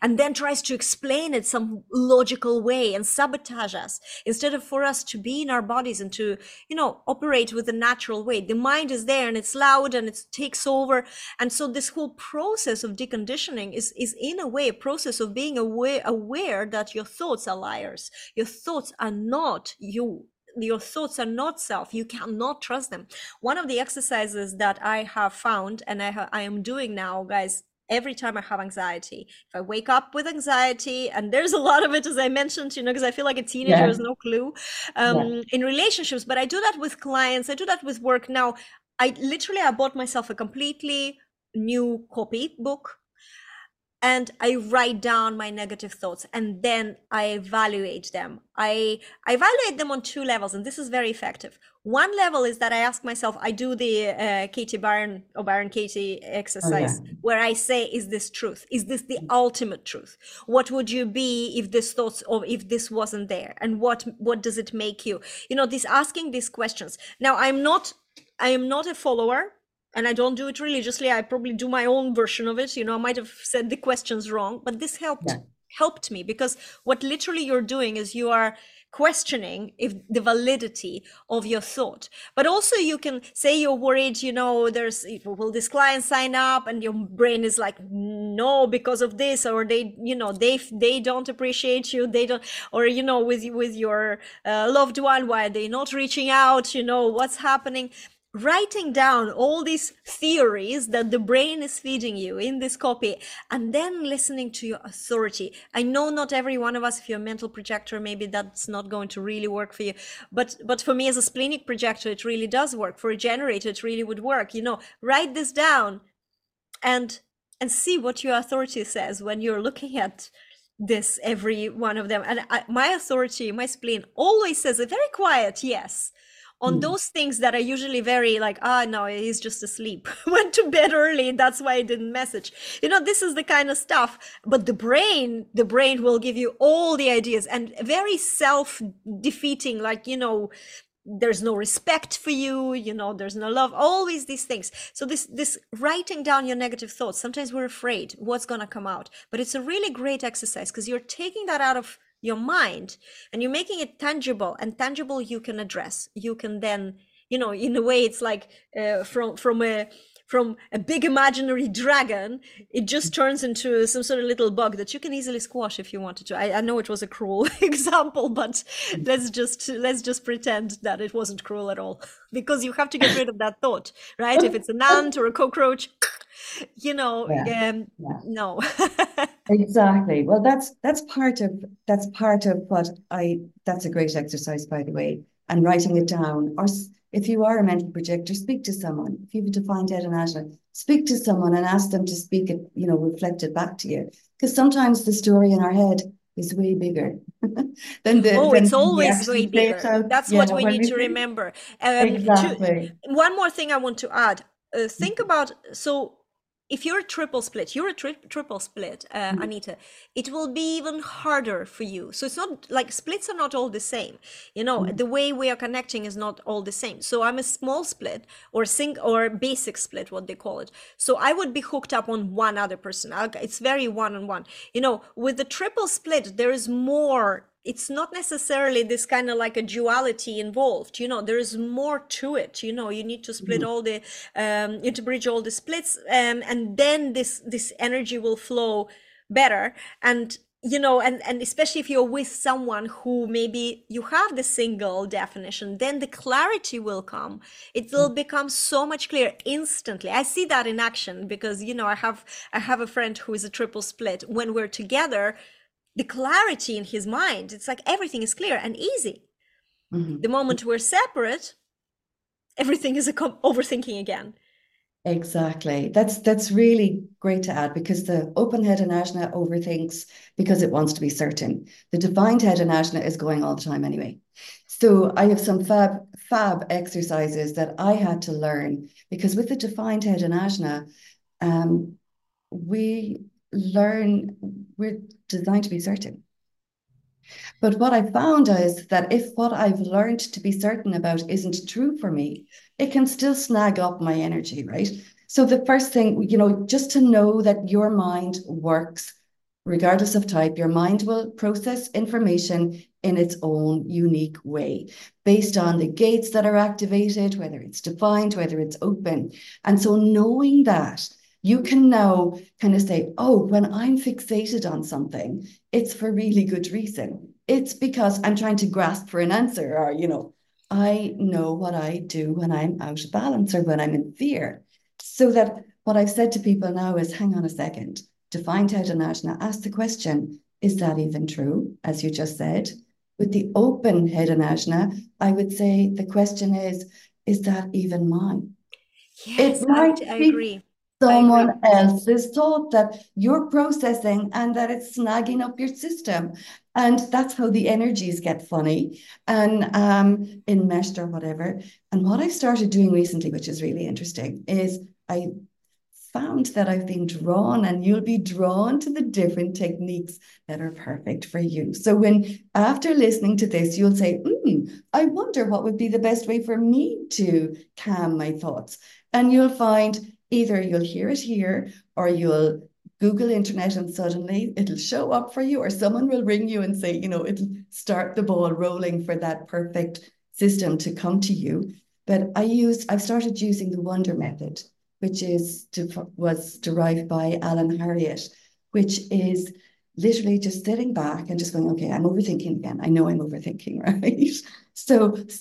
and then tries to explain it some logical way and sabotage us, instead of for us to be in our bodies and to, you know, operate with a natural way. The mind is there, and it's loud, and it takes over. And so this whole process of deconditioning is, is in a way a process of being aware, aware that your thoughts are liars. Your thoughts are not you. Your thoughts are not self. You cannot trust them. One of the exercises that I have found, and I, ha- I am doing now, guys, every time I have anxiety, if I wake up with anxiety, and there's a lot of it, as I mentioned, you know, because I feel like a teenager yeah. has no clue um, yeah. in relationships, but I do that with clients. I do that with work. Now, I literally, I bought myself a completely new copy book, and I write down my negative thoughts, and then I evaluate them. I, I evaluate them on two levels, and this is very effective. One level is that I ask myself, I do the uh, Katie Byron or Byron Katie exercise, oh, yeah. where I say, is this truth? Is this the ultimate truth? What would you be if this thoughts or if this wasn't there? And what, what does it make you? You know, this asking these questions. Now, I'm not, I am not a follower, and I don't do it religiously. I probably do my own version of it. You know, I might have said the questions wrong, but this helped yeah. helped me, because what literally you're doing is you are questioning if the validity of your thought. But also you can say you're worried, you know, there's, will this client sign up? And your brain is like, no, because of this, or they, you know, they they don't appreciate you, they don't, or, you know, with, with your uh, loved one, why are they not reaching out? You know, what's happening? Writing down all these theories that the brain is feeding you in this copy, and then listening to your authority. I know not every one of us, if you're a mental projector, maybe that's not going to really work for you. But but for me as a splenic projector, it really does work. For a generator, it really would work. You know, write this down and and see what your authority says when you're looking at this, every one of them. And I, my authority, my spleen always says a very quiet yes. on mm. those things that are usually very like, ah, oh, no, he's just asleep, went to bed early, that's why he didn't message. You know, this is the kind of stuff. But the brain, the brain will give you all the ideas, and very self-defeating, like, you know, there's no respect for you, you know, there's no love, always these things. So this this writing down your negative thoughts, sometimes we're afraid what's going to come out, but it's a really great exercise because you're taking that out of your mind and you're making it tangible, and tangible you can address. You can then, you know, in a way it's like uh, from from a from a big imaginary dragon, it just turns into some sort of little bug that you can easily squash if you wanted to. I, I know it was a cruel example, but let's just let's just pretend that it wasn't cruel at all, because you have to get rid of that thought, right? If it's an ant or a cockroach, you know, yeah, um, yeah. no. Exactly. Well, that's that's part of that's part of what I. That's a great exercise, by the way, and writing it down. Or if you are a mental projector, speak to someone. If you've defined it in Agile, speak to someone and ask them to speak it, you know, reflect it back to you. Because sometimes the story in our head is way bigger than the. Oh, than it's always way bigger. So, That's yeah, what we need we to think. remember. Um, exactly. To, one more thing I want to add. Uh, think about, so if you're a triple split, you're a tri triple split, uh, mm-hmm. Anita, it will be even harder for you. So it's not like splits are not all the same. You know, mm-hmm. the way we are connecting is not all the same. So I'm a small split or sing or basic split, what they call it. So I would be hooked up on one other person. It's very one-on-one. You know, with the triple split, there is more. It's not necessarily this kind of like a duality involved, you know, there is more to it, you know, you need to split all the, um, you to bridge all the splits, um, and then this, this energy will flow better. And, you know, and, and especially if you're with someone who maybe you have the single definition, then the clarity will come. It will become so much clearer instantly. I see that in action because, you know, I have, I have a friend who is a triple split. When we're together, the clarity in his mind, it's like everything is clear and easy. Mm-hmm. The moment we're separate, everything is a overthinking again. Exactly. That's that's really great to add, because the open head in Ajna overthinks because it wants to be certain. The divined head in Ajna is going all the time anyway. So I have some fab, fab exercises that I had to learn, because with the divined head in Ajna, um, we... learn we're designed to be certain. But what I found is that if what I've learned to be certain about isn't true for me, it can still snag up my energy, right? So the first thing, you know, just to know that your mind works regardless of type. Your mind will process information in its own unique way based on the gates that are activated, whether it's defined, whether it's open. And so knowing that, you can now kind of say, oh, when I'm fixated on something, it's for really good reason. It's because I'm trying to grasp for an answer, or, you know, I know what I do when I'm out of balance or when I'm in fear. So that what I've said to people now is, hang on a second, defined head and Ajna, ask the question, is that even true? As you just said, with the open head and Ajna, I would say the question is, is that even mine? Yes, it might I, I agree. Someone else's thought that you're processing and that it's snagging up your system. And that's how the energies get funny and um, enmeshed or whatever. And what I started doing recently, which is really interesting, is I found that I've been drawn, and you'll be drawn to the different techniques that are perfect for you. So when after listening to this, you'll say, mm, I wonder what would be the best way for me to calm my thoughts. And you'll find... either you'll hear it here, or you'll Google internet and suddenly it'll show up for you, or someone will ring you and say, you know, it'll start the ball rolling for that perfect system to come to you. But I used, I've started using the wonder method, which is to, was derived by Alan Harriot, which is literally just sitting back and just going, okay, I'm overthinking again. I know I'm overthinking, right? So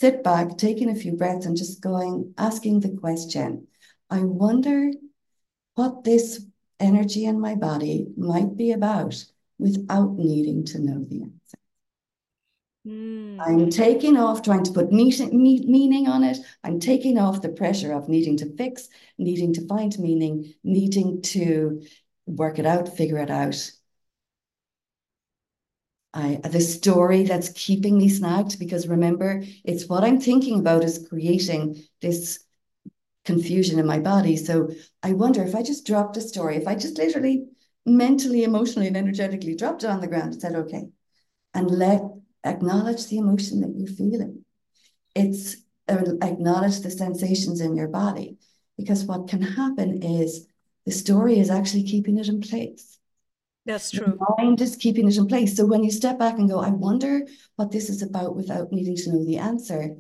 sit back, taking a few breaths and just going, asking the question, I wonder what this energy in my body might be about, without needing to know the answer. Mm. I'm taking off trying to put me me meaning on it. I'm taking off the pressure of needing to fix, needing to find meaning, needing to work it out, figure it out. I, the story that's keeping me snagged, because remember, it's what I'm thinking about is creating this confusion in my body. So I wonder if I just dropped a story, if I just literally mentally, emotionally, and energetically dropped it on the ground and said, okay, and let acknowledge the emotion that you're feeling. It's uh, acknowledge the sensations in your body, because what can happen is the story is actually keeping it in place. That's true. The mind is keeping it in place. So when you step back and go, I wonder what this is about without needing to know the answer,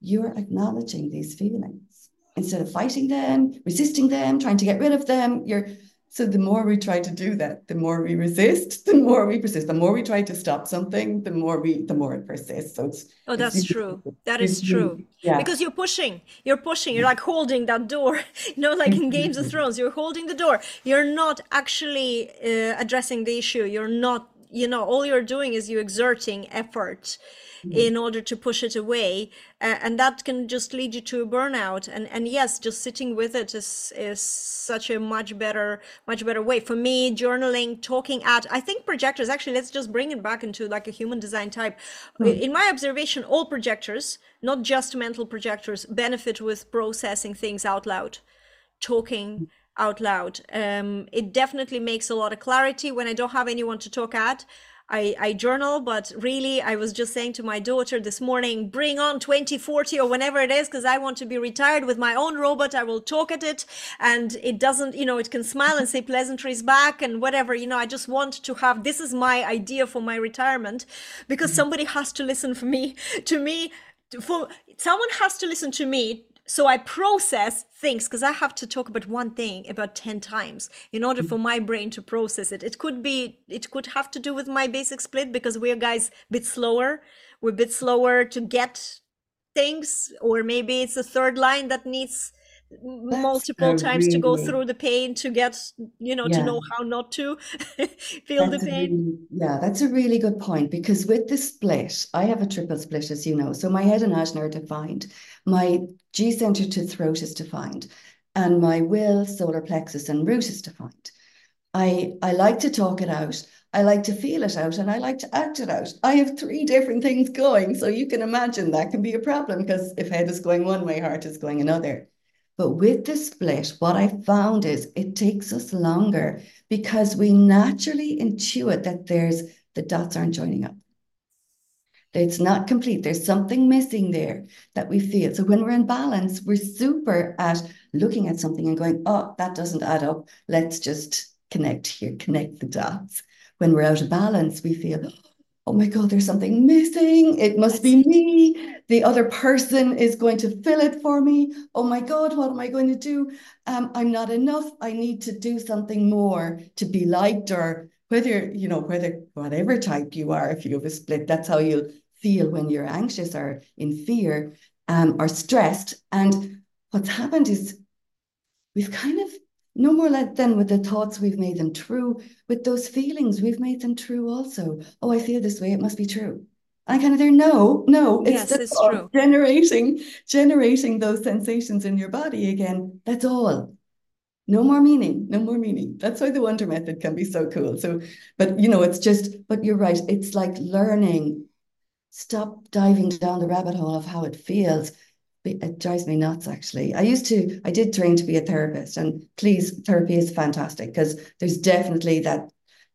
you're acknowledging these feelings. Instead of fighting them, resisting them, trying to get rid of them, you're... So the more we try to do that, the more we resist, the more we persist, the more we try to stop something, the more we, the more it persists. So it's, oh, that's it's, true. That is true. Yeah. Because you're pushing, you're pushing, you're like holding that door, you know, like in Games of Thrones, you're holding the door. You're not actually uh, addressing the issue. You're not, you know, all you're doing is you're exerting effort in order to push it away, uh, and that can just lead you to a burnout. And and yes, just sitting with it is is such a much better much better way. For me, journaling, talking at, I think projectors, actually, let's just bring it back into like a human design type. Mm. In my observation, all projectors, not just mental projectors, benefit with processing things out loud, talking out loud. Um, it definitely makes a lot of clarity. When I don't have anyone to talk at, I, I journal, but really I was just saying to my daughter this morning, bring on twenty forty or whenever it is, because I want to be retired with my own robot. I will talk at it, and it doesn't, you know, it can smile and say pleasantries back and whatever, you know, I just want to have, this is my idea for my retirement, because somebody has to listen for me, to me, for someone has to listen to me. So I process things, because I have to talk about one thing about ten times in order for my brain to process it. It could be, it could have to do with my basic split, because we're guys a bit slower. We're a bit slower to get things, or maybe it's a third line that needs multiple That's times really, to go through the pain to get, you know, yeah. to know how not to feel that's the pain. Really, yeah, that's a really good point, because with the split, I have a triple split, as you know. So my head and ajna are defined, my G center to throat is defined, and my will, solar plexus, and root is defined. I, I like to talk it out. I like to feel it out, and I like to act it out. I have three different things going. So you can imagine that can be a problem, because if head is going one way, heart is going another. But with the split, what I found is it takes us longer, because we naturally intuit that there's the dots aren't joining up. It's not complete. There's something missing there that we feel. So when we're in balance, we're super at looking at something and going, oh, that doesn't add up. Let's just connect here, connect the dots. When we're out of balance, we feel, oh my God, there's something missing. It must be me. The other person is going to fill it for me. Oh my God, what am I going to do? Um, I'm not enough. I need to do something more to be liked, or whether, you know, whether whatever type you are, if you have a split, that's how you'll feel when you're anxious or in fear um, or stressed. And what's happened is we've kind of, no more than with the thoughts, we've made them true. With those feelings, we've made them true also. Oh, I feel this way. It must be true. I kind of there. No, no. It's yes, it's true. Generating, generating those sensations in your body again. That's all. No more meaning. No more meaning. That's why the wonder method can be so cool. So, but you know, it's just. But you're right. It's like learning. Stop diving down the rabbit hole of how it feels. It drives me nuts, actually. I used to, I did train to be a therapist, and please, therapy is fantastic, because there's definitely that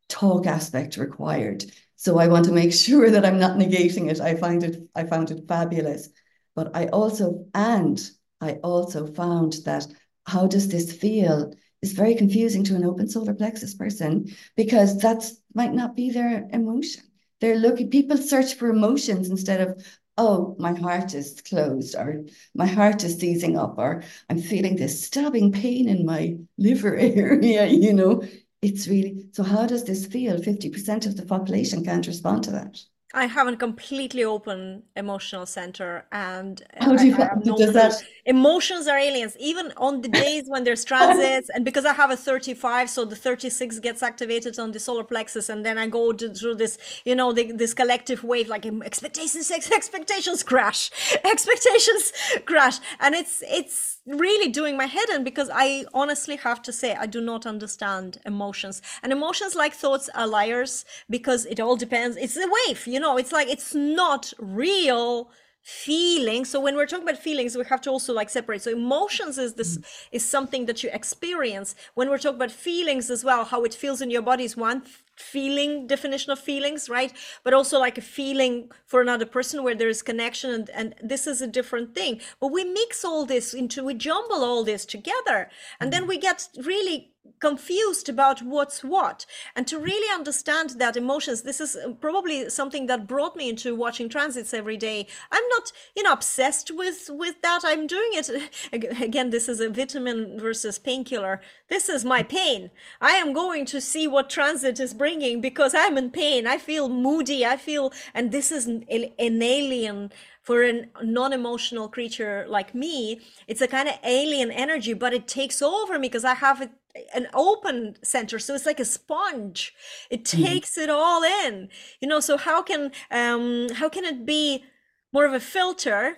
talk aspect required. So I want to make sure that I'm not negating it. I find it, I found it fabulous. But I also, and I also found that how does this feel is very confusing to an open solar plexus person, because that's might not be their emotion. They're looking, people search for emotions instead of, oh, my heart is closed, or my heart is seizing up, or I'm feeling this stabbing pain in my liver area, you know. It's really, so how does this feel? fifty percent of the population can't respond to that. I have a completely open emotional center, and how do you I, I have no does that? Emotions are aliens, even on the days when there's transits. And because I have a thirty-five, so the thirty-six gets activated on the solar plexus, and then I go to, through this, you know, the, this collective wave, like expectations, expectations crash, expectations crash, and it's it's really doing my head in, because I honestly have to say I do not understand emotions, and emotions like thoughts are liars, because it all depends. It's a wave, you know, it's like, it's not real feeling. So when we're talking about feelings, we have to also like separate. So emotions is this is something that you experience. When we're talking about feelings as well, how it feels in your body is one feeling definition of feelings, right? But also like a feeling for another person where there is connection, and, and this is a different thing. But we mix all this into, we jumble all this together, and then we get really confused about what's what. And to really understand that emotions, this is probably something that brought me into watching transits every day. I'm not, you know, obsessed with with that. I'm doing it again. This is a vitamin versus painkiller. This is my pain. I am going to see what transit is bringing, because I'm in pain. I feel moody. I feel, and this is an, an alien for a non-emotional creature like me. It's a kind of alien energy, but it takes over me because I have a, an open center. So it's like a sponge. It takes mm-hmm. it all in, you know. So how can um, how can it be more of a filter?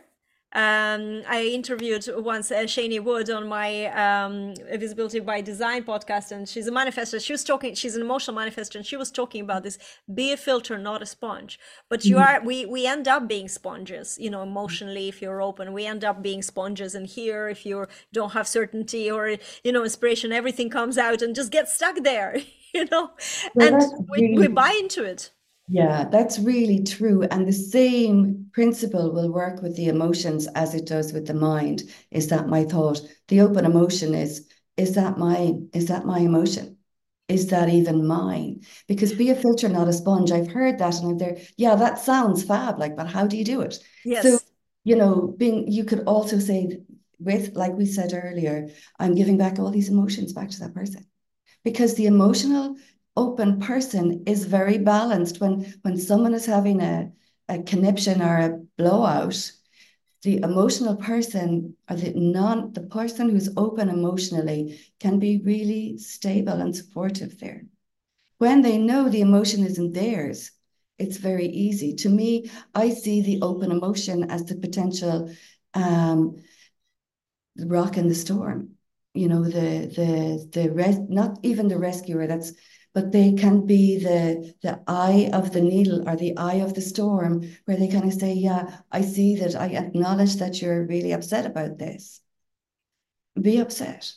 Um, I interviewed once uh, Shane Wood on my um, Visibility by Design podcast, and she's a manifestor. She was talking, she's an emotional manifestor, and she was talking about this: be a filter, not a sponge. But you mm-hmm. are, we, we end up being sponges, you know, emotionally, if you're open, we end up being sponges. And here, if you don't have certainty or, you know, inspiration, everything comes out and just gets stuck there, you know, well, and we, really, we buy into it. Yeah, that's really true. And the same principle will work with the emotions as it does with the mind. Is that my thought? The open emotion is, is that mine? Is that my emotion? Is that even mine? Because be a filter, not a sponge. I've heard that, and I'm there. Yeah, that sounds fab. Like, but how do you do it? Yes. So, you know, being, you could also say with, like we said earlier, I'm giving back all these emotions back to that person, because the emotional open person is very balanced. When, when someone is having a, a conniption or a blowout, the emotional person, or the non, the person who's open emotionally, can be really stable and supportive there. When they know the emotion isn't theirs, it's very easy. To me, I see the open emotion as the potential um, rock in the storm. You know, the the the res, not even the rescuer. That's But they can be the the eye of the needle, or the eye of the storm, where they kind of say, yeah, I see that, I acknowledge that you're really upset about this. Be upset,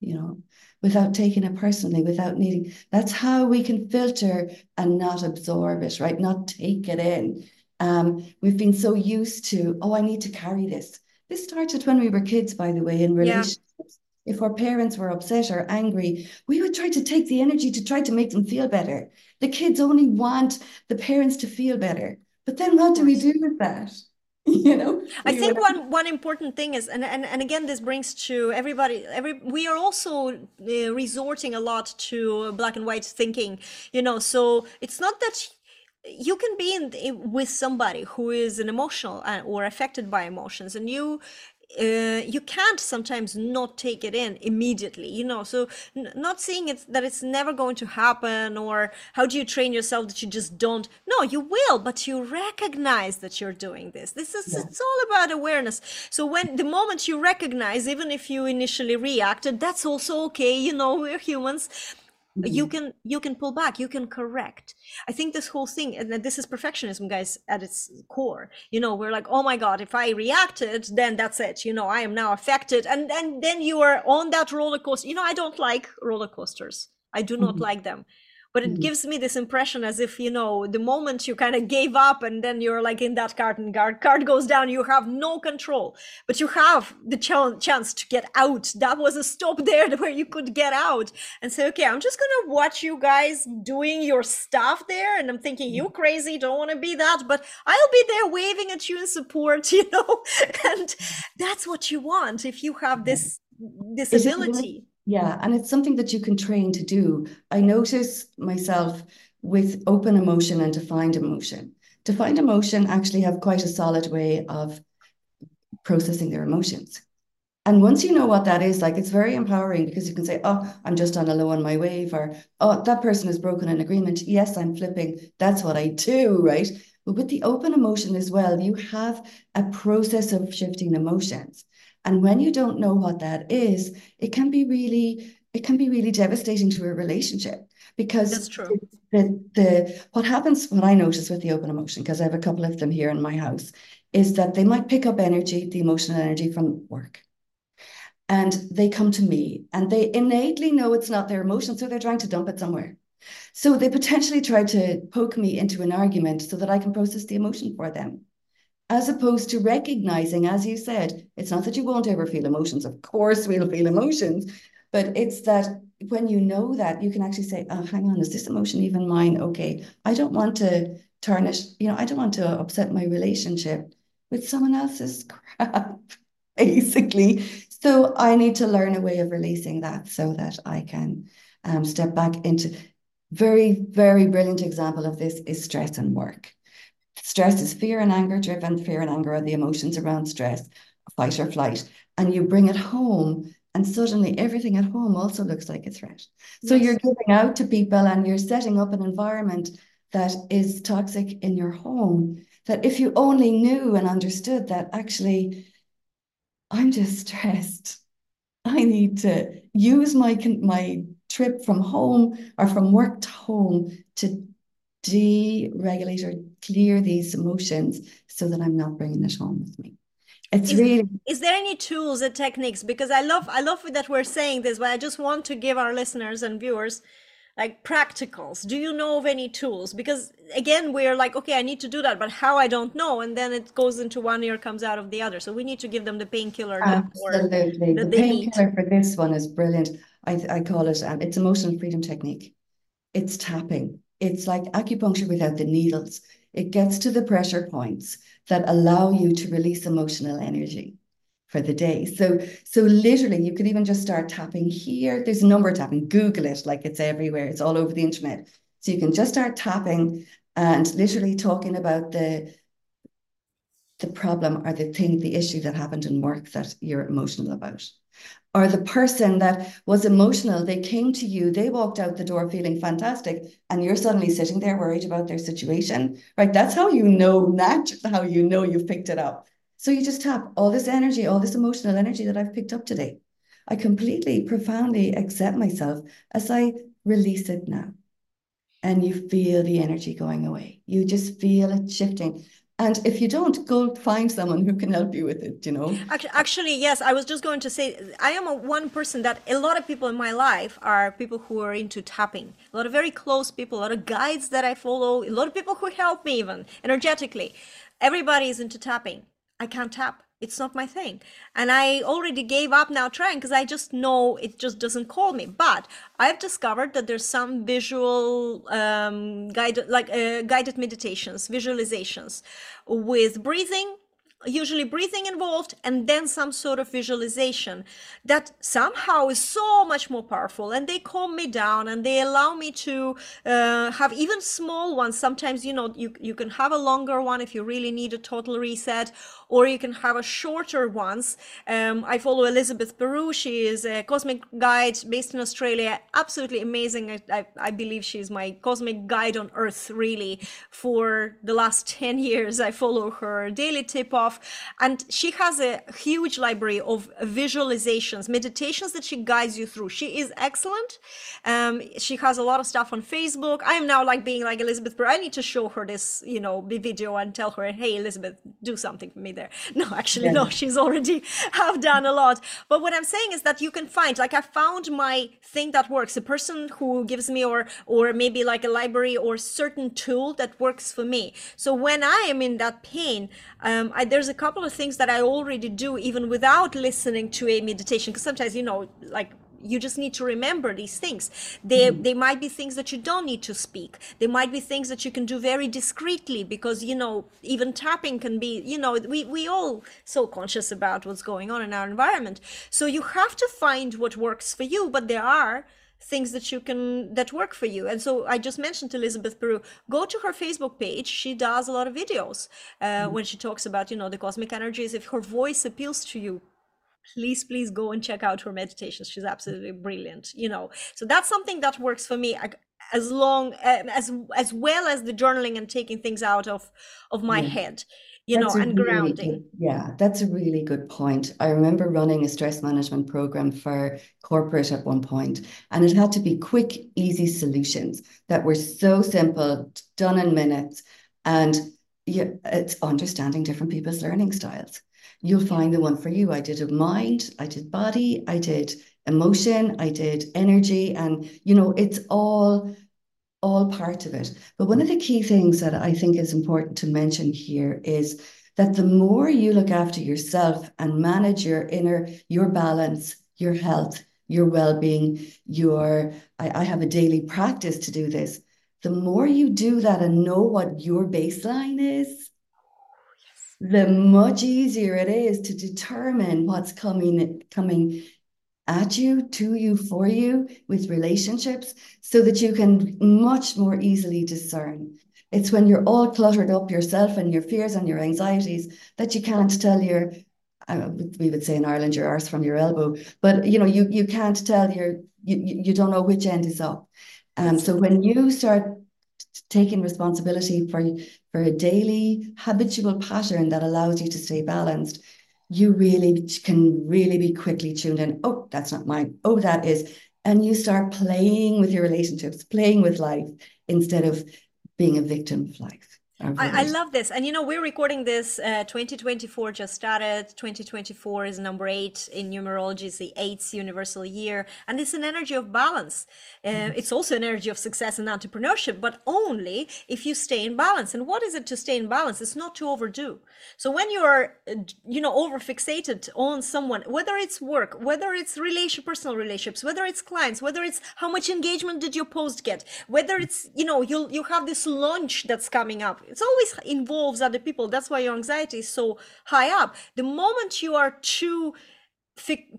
you know, without taking it personally, without needing. That's how we can filter and not absorb it, right? Not take it in. Um, we've been so used to, oh, I need to carry this. This started when we were kids, by the way, in relationships. Yeah. If our parents were upset or angry, we would try to take the energy to try to make them feel better. The kids only want the parents to feel better. But then what do we do with that? You know, I think one one important thing is, and, and and again, this brings to everybody, every we are also uh, resorting a lot to black and white thinking, you know. So it's not that you can be in with somebody who is an emotional or affected by emotions, and you Uh, you can't sometimes not take it in immediately, you know. So n- not saying it's that it's never going to happen, or how do you train yourself that you just don't? No, you will, but you recognize that you're doing this. This is, yeah. It's all about awareness. So when the moment you recognize, even if you initially reacted, that's also okay, you know, we're humans. You can you can pull back, you can correct. I think this whole thing, and this is perfectionism, guys, at its core. You know, we're like, oh my God, if I reacted, then that's it. You know, I am now affected, and and then you are on that roller coaster. You know, I don't like roller coasters. I do not mm-hmm. like them. But it mm-hmm. gives me this impression as if, you know, the moment you kind of gave up, and then you're like in that cart, and guard cart goes down, you have no control, but you have the ch- chance to get out. That was a stop there where you could get out and say, okay, I'm just going to watch you guys doing your stuff there. And I'm thinking, you crazy, don't want to be that, but I'll be there waving at you in support, you know, and that's what you want if you have this, this ability. Yeah, and it's something that you can train to do. I notice myself with open emotion and defined emotion. Defined emotion actually have quite a solid way of processing their emotions. And once you know what that is, like, it's very empowering, because you can say, oh, I'm just on a low on my wave, or, oh, that person has broken an agreement. Yes, I'm flipping. That's what I do, right? But with the open emotion as well, you have a process of shifting emotions. And when you don't know what that is, it can be really, it can be really devastating to a relationship, because that's true. The, the, what happens, what I notice with the open emotion, because I have a couple of them here in my house, is that they might pick up energy, the emotional energy from work. And they come to me and they innately know it's not their emotion, so they're trying to dump it somewhere. So they potentially try to poke me into an argument so that I can process the emotion for them, as opposed to recognizing, as you said, it's not that you won't ever feel emotions. Of course we'll feel emotions, but it's that when you know that, you can actually say, oh, hang on, is this emotion even mine? Okay, I don't want to tarnish, you know, I don't want to upset my relationship with someone else's crap, basically. So I need to learn a way of releasing that so that I can um, step back into. Very, very brilliant example of this is stress and work. Stress is fear and anger driven. Fear and anger are the emotions around stress, fight or flight. And you bring it home and suddenly everything at home also looks like a threat. So yes. You're giving out to people and you're setting up an environment that is toxic in your home, that if you only knew and understood that actually, I'm just stressed. I need to use my my trip from home or from work to home to deregulate or clear these emotions so that I'm not bringing it home with me. It's is, really. Is there any tools or techniques? Because I love I love that we're saying this, but I just want to give our listeners and viewers like practicals. Do you know of any tools? Because again, we're like, okay, I need to do that, but how, I don't know. And then it goes into one ear, comes out of the other. So we need to give them the painkiller. Absolutely. The painkiller for this one is brilliant. I, I call it, um, it's emotional freedom technique. It's tapping. It's like acupuncture without the needles. It gets to the pressure points that allow you to release emotional energy for the day. So, so literally you could even just start tapping here. There's a number of tapping, Google it, like it's everywhere. It's all over the internet. So you can just start tapping and literally talking about the, the problem or the thing, the issue that happened in work that you're emotional about. Or the person that was emotional, they came to you, they walked out the door feeling fantastic, and you're suddenly sitting there worried about their situation, right? That's how you know, naturally, how you know you've picked it up. So you just tap all this energy, all this emotional energy that I've picked up today. I completely, profoundly accept myself as I release it now. And you feel the energy going away. You just feel it shifting. And if you don't, go find someone who can help you with it, you know? Actually, yes, I was just going to say, I am a one person that a lot of people in my life are people who are into tapping. A lot of very close people, a lot of guides that I follow, a lot of people who help me even energetically. Everybody is into tapping. I can't tap. It's not my thing. And I already gave up now trying because I just know it just doesn't call me. But I've discovered that there's some visual um, guided, like uh, guided meditations, visualizations with breathing, usually breathing involved, and then some sort of visualization that somehow is so much more powerful, and they calm me down and they allow me to uh, have even small ones. Sometimes, you know, you, you can have a longer one if you really need a total reset, or you can have a shorter ones. Um, I follow Elizabeth Peru. She is a cosmic guide based in Australia. Absolutely amazing. I, I, I believe she's my cosmic guide on earth, really. For the last ten years, I follow her daily tip off. And she has a huge library of visualizations, meditations that she guides you through. She is excellent. Um, she has a lot of stuff on Facebook. I am now like being like Elizabeth, but I need to show her this, you know, video and tell her, hey, Elizabeth, do something for me there. No, actually, yeah. No, she's already have done a lot. But what I'm saying is that you can find, like I found my thing that works, a person who gives me or, or maybe like a library or certain tool that works for me. So when I am in that pain, um, I, there's a couple of things that I already do even without listening to a meditation, because sometimes, you know, like you just need to remember these things. They, mm. they might be things that you don't need to speak. They might be things that you can do very discreetly because, you know, even tapping can be, you know, we, we all so conscious about what's going on in our environment. So you have to find what works for you, but there are things that you can, that work for you. And so I just mentioned Elizabeth Peru, go to her Facebook page. She does a lot of videos uh, mm-hmm. when she talks about, you know, the cosmic energies. If her voice appeals to you, please, please go and check out her meditations. She's absolutely brilliant, you know. So that's something that works for me I, as long uh, as, as well as the journaling and taking things out of, of my mm-hmm. head. you that's know, and really grounding. Good, yeah, that's a really good point. I remember running a stress management program for corporate at one point, and it had to be quick, easy solutions that were so simple, done in minutes. And yeah, it's understanding different people's learning styles. You'll find the one for you. I did a mind, I did body, I did emotion, I did energy, and, you know, it's all, all part of it. But one of the key things that I think is important to mention here is that the more you look after yourself and manage your inner, your balance, your health, your well-being, your, I, I have a daily practice to do this. The more you do that and know what your baseline is, the much easier it is to determine what's coming coming at you, to you, for you, with relationships, so that you can much more easily discern. It's when you're all cluttered up yourself and your fears and your anxieties that you can't tell your, uh, we would say in Ireland, your arse from your elbow, but you know, you, you can't tell your, you, you don't know which end is up. Um, so when you start taking responsibility for, for a daily habitual pattern that allows you to stay balanced, you really can really be quickly tuned in. Oh, that's not mine. Oh, that is. And you start playing with your relationships, playing with life, instead of being a victim of life. I, I love this. And, you know, we're recording this, uh, twenty twenty-four just started. twenty twenty-four is number eight in numerology. It's the eighth universal year. And it's an energy of balance. Uh, mm-hmm. It's also an energy of success and entrepreneurship, but only if you stay in balance. And what is it to stay in balance? It's not to overdo. So when you're, you know, over fixated on someone, whether it's work, whether it's relation, personal relationships, whether it's clients, whether it's how much engagement did your post get, whether it's, you know, you'll, you have this launch that's coming up. It always involves other people. That's why your anxiety is so high up. The moment you are too,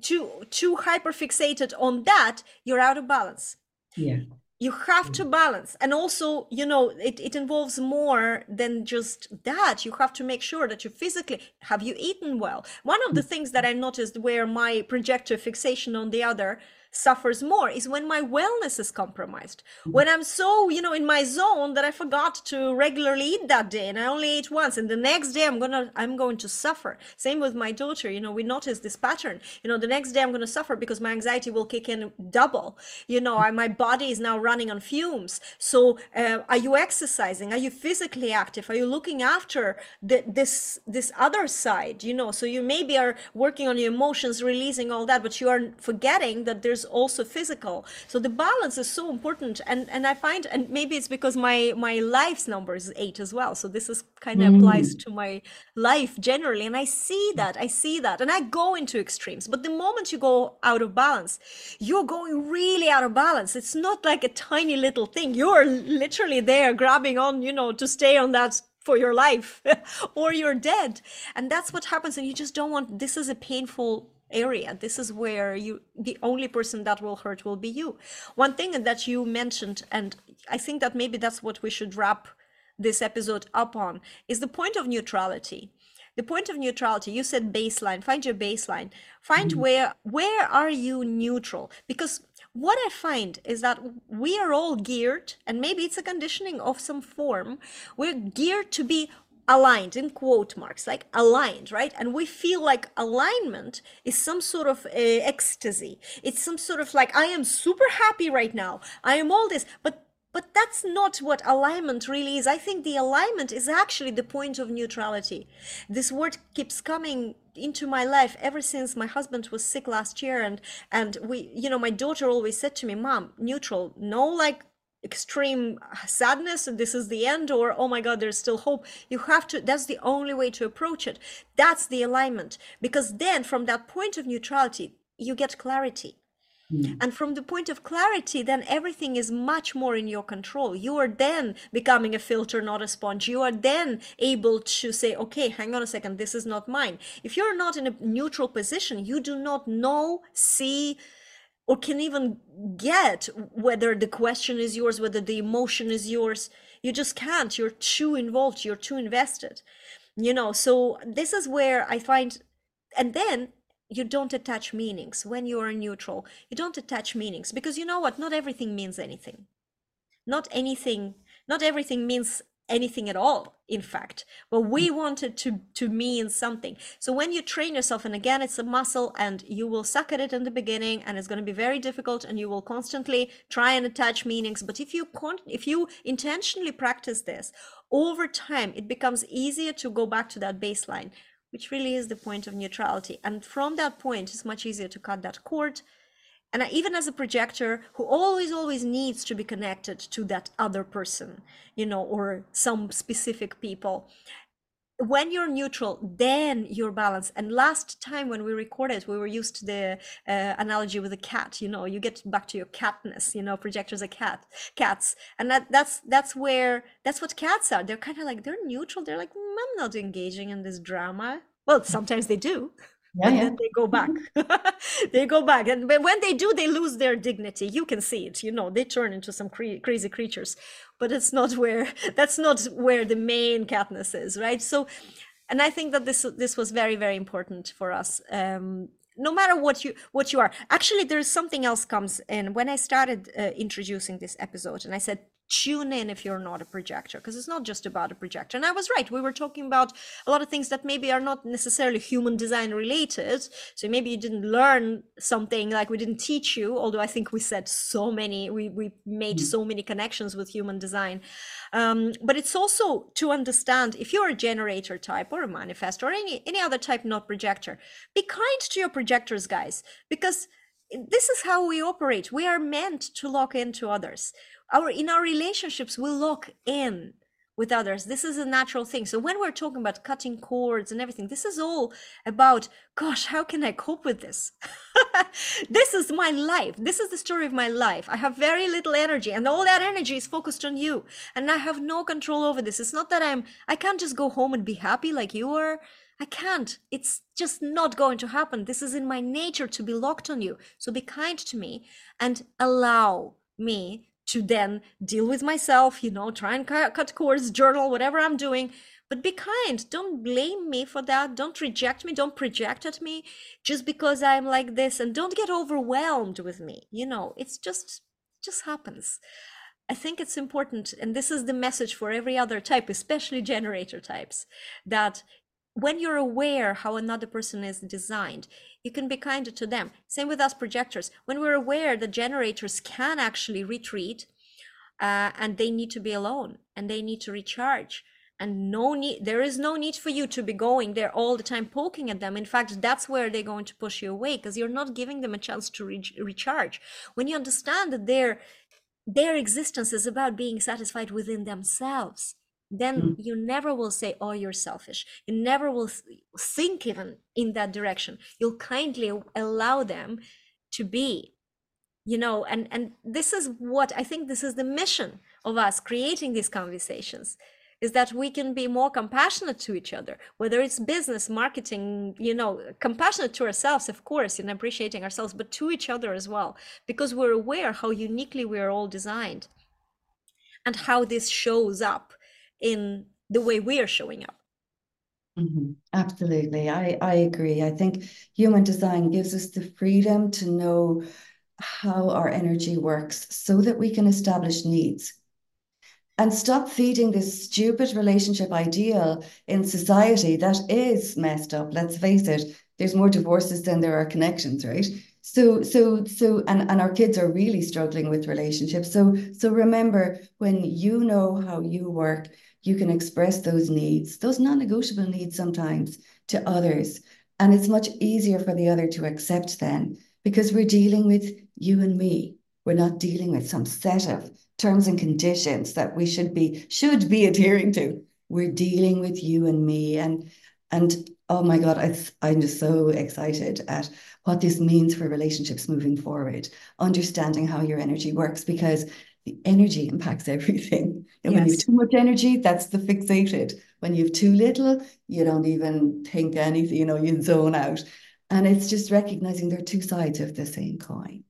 too, too hyper fixated on that, you're out of balance. Yeah. You have to balance. And also, you know, it, it involves more than just that. You have to make sure that you physically, have you eaten well? One of the things that I noticed where my projector fixation on the other suffers more is when my wellness is compromised. When I'm so, you know, in my zone that I forgot to regularly eat that day, and I only ate once, and the next day I'm gonna I'm going to suffer. Same with my daughter, you know, we noticed this pattern. You know, the next day I'm gonna suffer because my anxiety will kick in double. You know, I, my body is now running on fumes. So uh, are you exercising? Are you physically active? Are you looking after the, this this other side? You know, so you maybe are working on your emotions, releasing all that, but you are forgetting that there's also physical. So the balance is so important. And and I find, and maybe it's because my my life's number is eight as well, so this is kind of mm. applies to my life generally. And I see that I see that and I go into extremes. But the moment you go out of balance, you're going really out of balance. It's not like a tiny little thing. You're literally there grabbing on, you know, to stay on that for your life or you're dead. And that's what happens. And you just don't want, this is a painful area. This is where you, the only person that will hurt will be you. One thing that you mentioned, and I think that maybe that's what we should wrap this episode up on, is the point of neutrality. The point of neutrality, you said baseline, find your baseline, find mm-hmm. where, where are you neutral? Because what I find is that we are all geared, and maybe it's a conditioning of some form, we're geared to be aligned, in quote marks, like aligned, right? And we feel like alignment is some sort of uh, ecstasy. It's some sort of like, I am super happy right now. I am all this, but but that's not what alignment really is. I think the alignment is actually the point of neutrality. This word keeps coming into my life ever since my husband was sick last year. And, and we, you know, my daughter always said to me, Mom, neutral, no like extreme sadness and this is the end, or oh my god, there's still hope. You have to, that's the only way to approach it. That's the alignment, because then from that point of neutrality you get clarity. Mm. And from the point of clarity, then everything is much more in your control. You are then becoming a filter, not a sponge. You are then able to say, okay, hang on a second, this is not mine. If you're not in a neutral position, you do not know, see, or can even get whether the question is yours, whether the emotion is yours. You just can't, you're too involved, you're too invested, you know. So this is where I find, and then you don't attach meanings. When you are neutral, you don't attach meanings, because you know what, not everything means anything. Not anything, not everything means anything at all, in fact, but we wanted to to mean something. So when you train yourself, and again, it's a muscle, and you will suck at it in the beginning, and it's going to be very difficult, and you will constantly try and attach meanings. But if you con- if you intentionally practice this, over time it becomes easier to go back to that baseline, which really is the point of neutrality. And from that point, it's much easier to cut that cord. And I, even as a projector who always, always needs to be connected to that other person, you know, or some specific people, when you're neutral, then you're balanced. And last time when we recorded, we were used to the uh, analogy with a cat, you know, you get back to your catness, you know, projectors are cat, cats. And that, that's, that's where, that's what cats are. They're kind of like, they're neutral. They're like, I'm not engaging in this drama. Well, sometimes they do. Yeah, and yeah. Then they go back. They go back, and when they do, they lose their dignity. You can see it. You know, they turn into some cre- crazy creatures. But it's not where. That's not where the main catness is, right? So, and I think that this this was very, very important for us. Um, no matter what you what you are, actually, there is something else comes in. When I started uh, introducing this episode, and I said, tune in if you're not a projector, because it's not just about a projector. And I was right. We were talking about a lot of things that maybe are not necessarily human design related. So maybe you didn't learn something, like we didn't teach you, although I think we said so many, we, we made so many connections with human design. Um, but it's also to understand, if you're a generator type or a manifest or any, any other type, not projector, be kind to your projectors, guys, because this is how we operate. We are meant to lock into others. Our in our relationships, we lock in with others. This is a natural thing. So when we're talking about cutting cords and everything, this is all about, gosh, how can I cope with this? This is my life. This is the story of my life. I have very little energy, and all that energy is focused on you. And I have no control over this. It's not that I'm, I can't just go home and be happy like you are. I can't. It's just not going to happen. This is in my nature to be locked on you. So be kind to me and allow me to then deal with myself, you know, try and cut cords, journal, whatever I'm doing, but be kind. Don't blame me for that. Don't reject me. Don't project at me just because I'm like this, and don't get overwhelmed with me. You know, it's just, just happens. I think it's important. And this is the message for every other type, especially generator types, that when you're aware how another person is designed, you can be kinder to them. Same with us projectors. When we're aware that generators can actually retreat uh, and they need to be alone and they need to recharge, and no need, there is no need for you to be going there all the time poking at them. In fact, that's where they're going to push you away, because you're not giving them a chance to re- recharge. When you understand that their, their existence is about being satisfied within themselves, then you never will say, oh, you're selfish. You never will think even in that direction. You'll kindly allow them to be, you know, and, and this is what I think, this is the mission of us creating these conversations, is that we can be more compassionate to each other, whether it's business, marketing, you know, compassionate to ourselves, of course, in appreciating ourselves, but to each other as well, because we're aware how uniquely we are all designed and how this shows up in the way we are showing up. Mm-hmm. Absolutely. I, I agree. I think human design gives us the freedom to know how our energy works so that we can establish needs and stop feeding this stupid relationship ideal in society that is messed up. Let's face it, there's more divorces than there are connections, right? So, so, so, and, and our kids are really struggling with relationships. So, so remember, when you know how you work, you can express those needs, those non-negotiable needs sometimes, to others. And it's much easier for the other to accept then, because we're dealing with you and me. We're not dealing with some set of terms and conditions that we should be, should be adhering to. We're dealing with you and me. And, and oh my God, I, I'm just so excited at what this means for relationships moving forward, understanding how your energy works, because the energy impacts everything. And yes. When you have too much energy, that's the fixated. When you have too little, you don't even think anything, you know, you zone out. And it's just recognizing there are two sides of the same coin,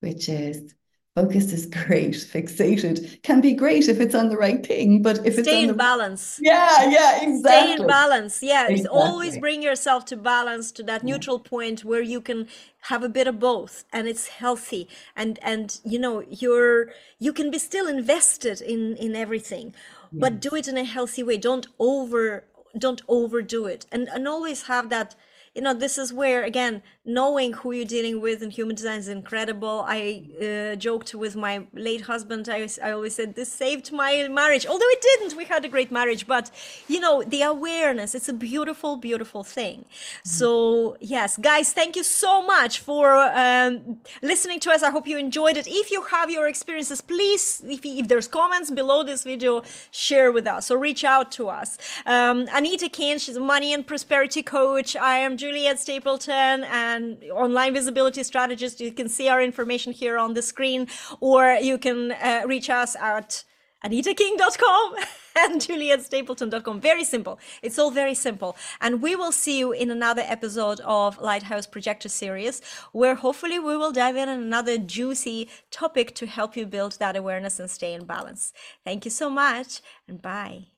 which is focus is great. Fixated can be great if it's on the right thing, but if it's stay in the... balance. Yeah, yeah, exactly. Stay in balance. Yeah, exactly. Always bring yourself to balance, to that neutral yeah. point where you can have a bit of both, and it's healthy. And and you know, you're you can be still invested in in everything. but do it in a healthy way. Don't over, don't overdo it, and and always have that. You know, this is where, again, knowing who you're dealing with in human design is incredible. I uh, joked with my late husband. I, I always said this saved my marriage, although it didn't. We had a great marriage, but, you know, the awareness, it's a beautiful, beautiful thing. So, yes, guys, thank you so much for um, listening to us. I hope you enjoyed it. If you have your experiences, please, if, if there's comments below this video, share with us or reach out to us. Um, Anita Keane, she's a money and prosperity coach. I am Juliet Stapleton, and online visibility strategist. You can see our information here on the screen, or you can uh, reach us at anita king dot com and juliet stapleton dot com. Very simple. It's all very simple. And we will see you in another episode of Lighthouse Projector Series, where hopefully we will dive in on another juicy topic to help you build that awareness and stay in balance. Thank you so much, and bye.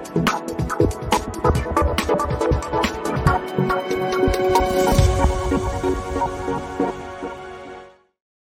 Thank you.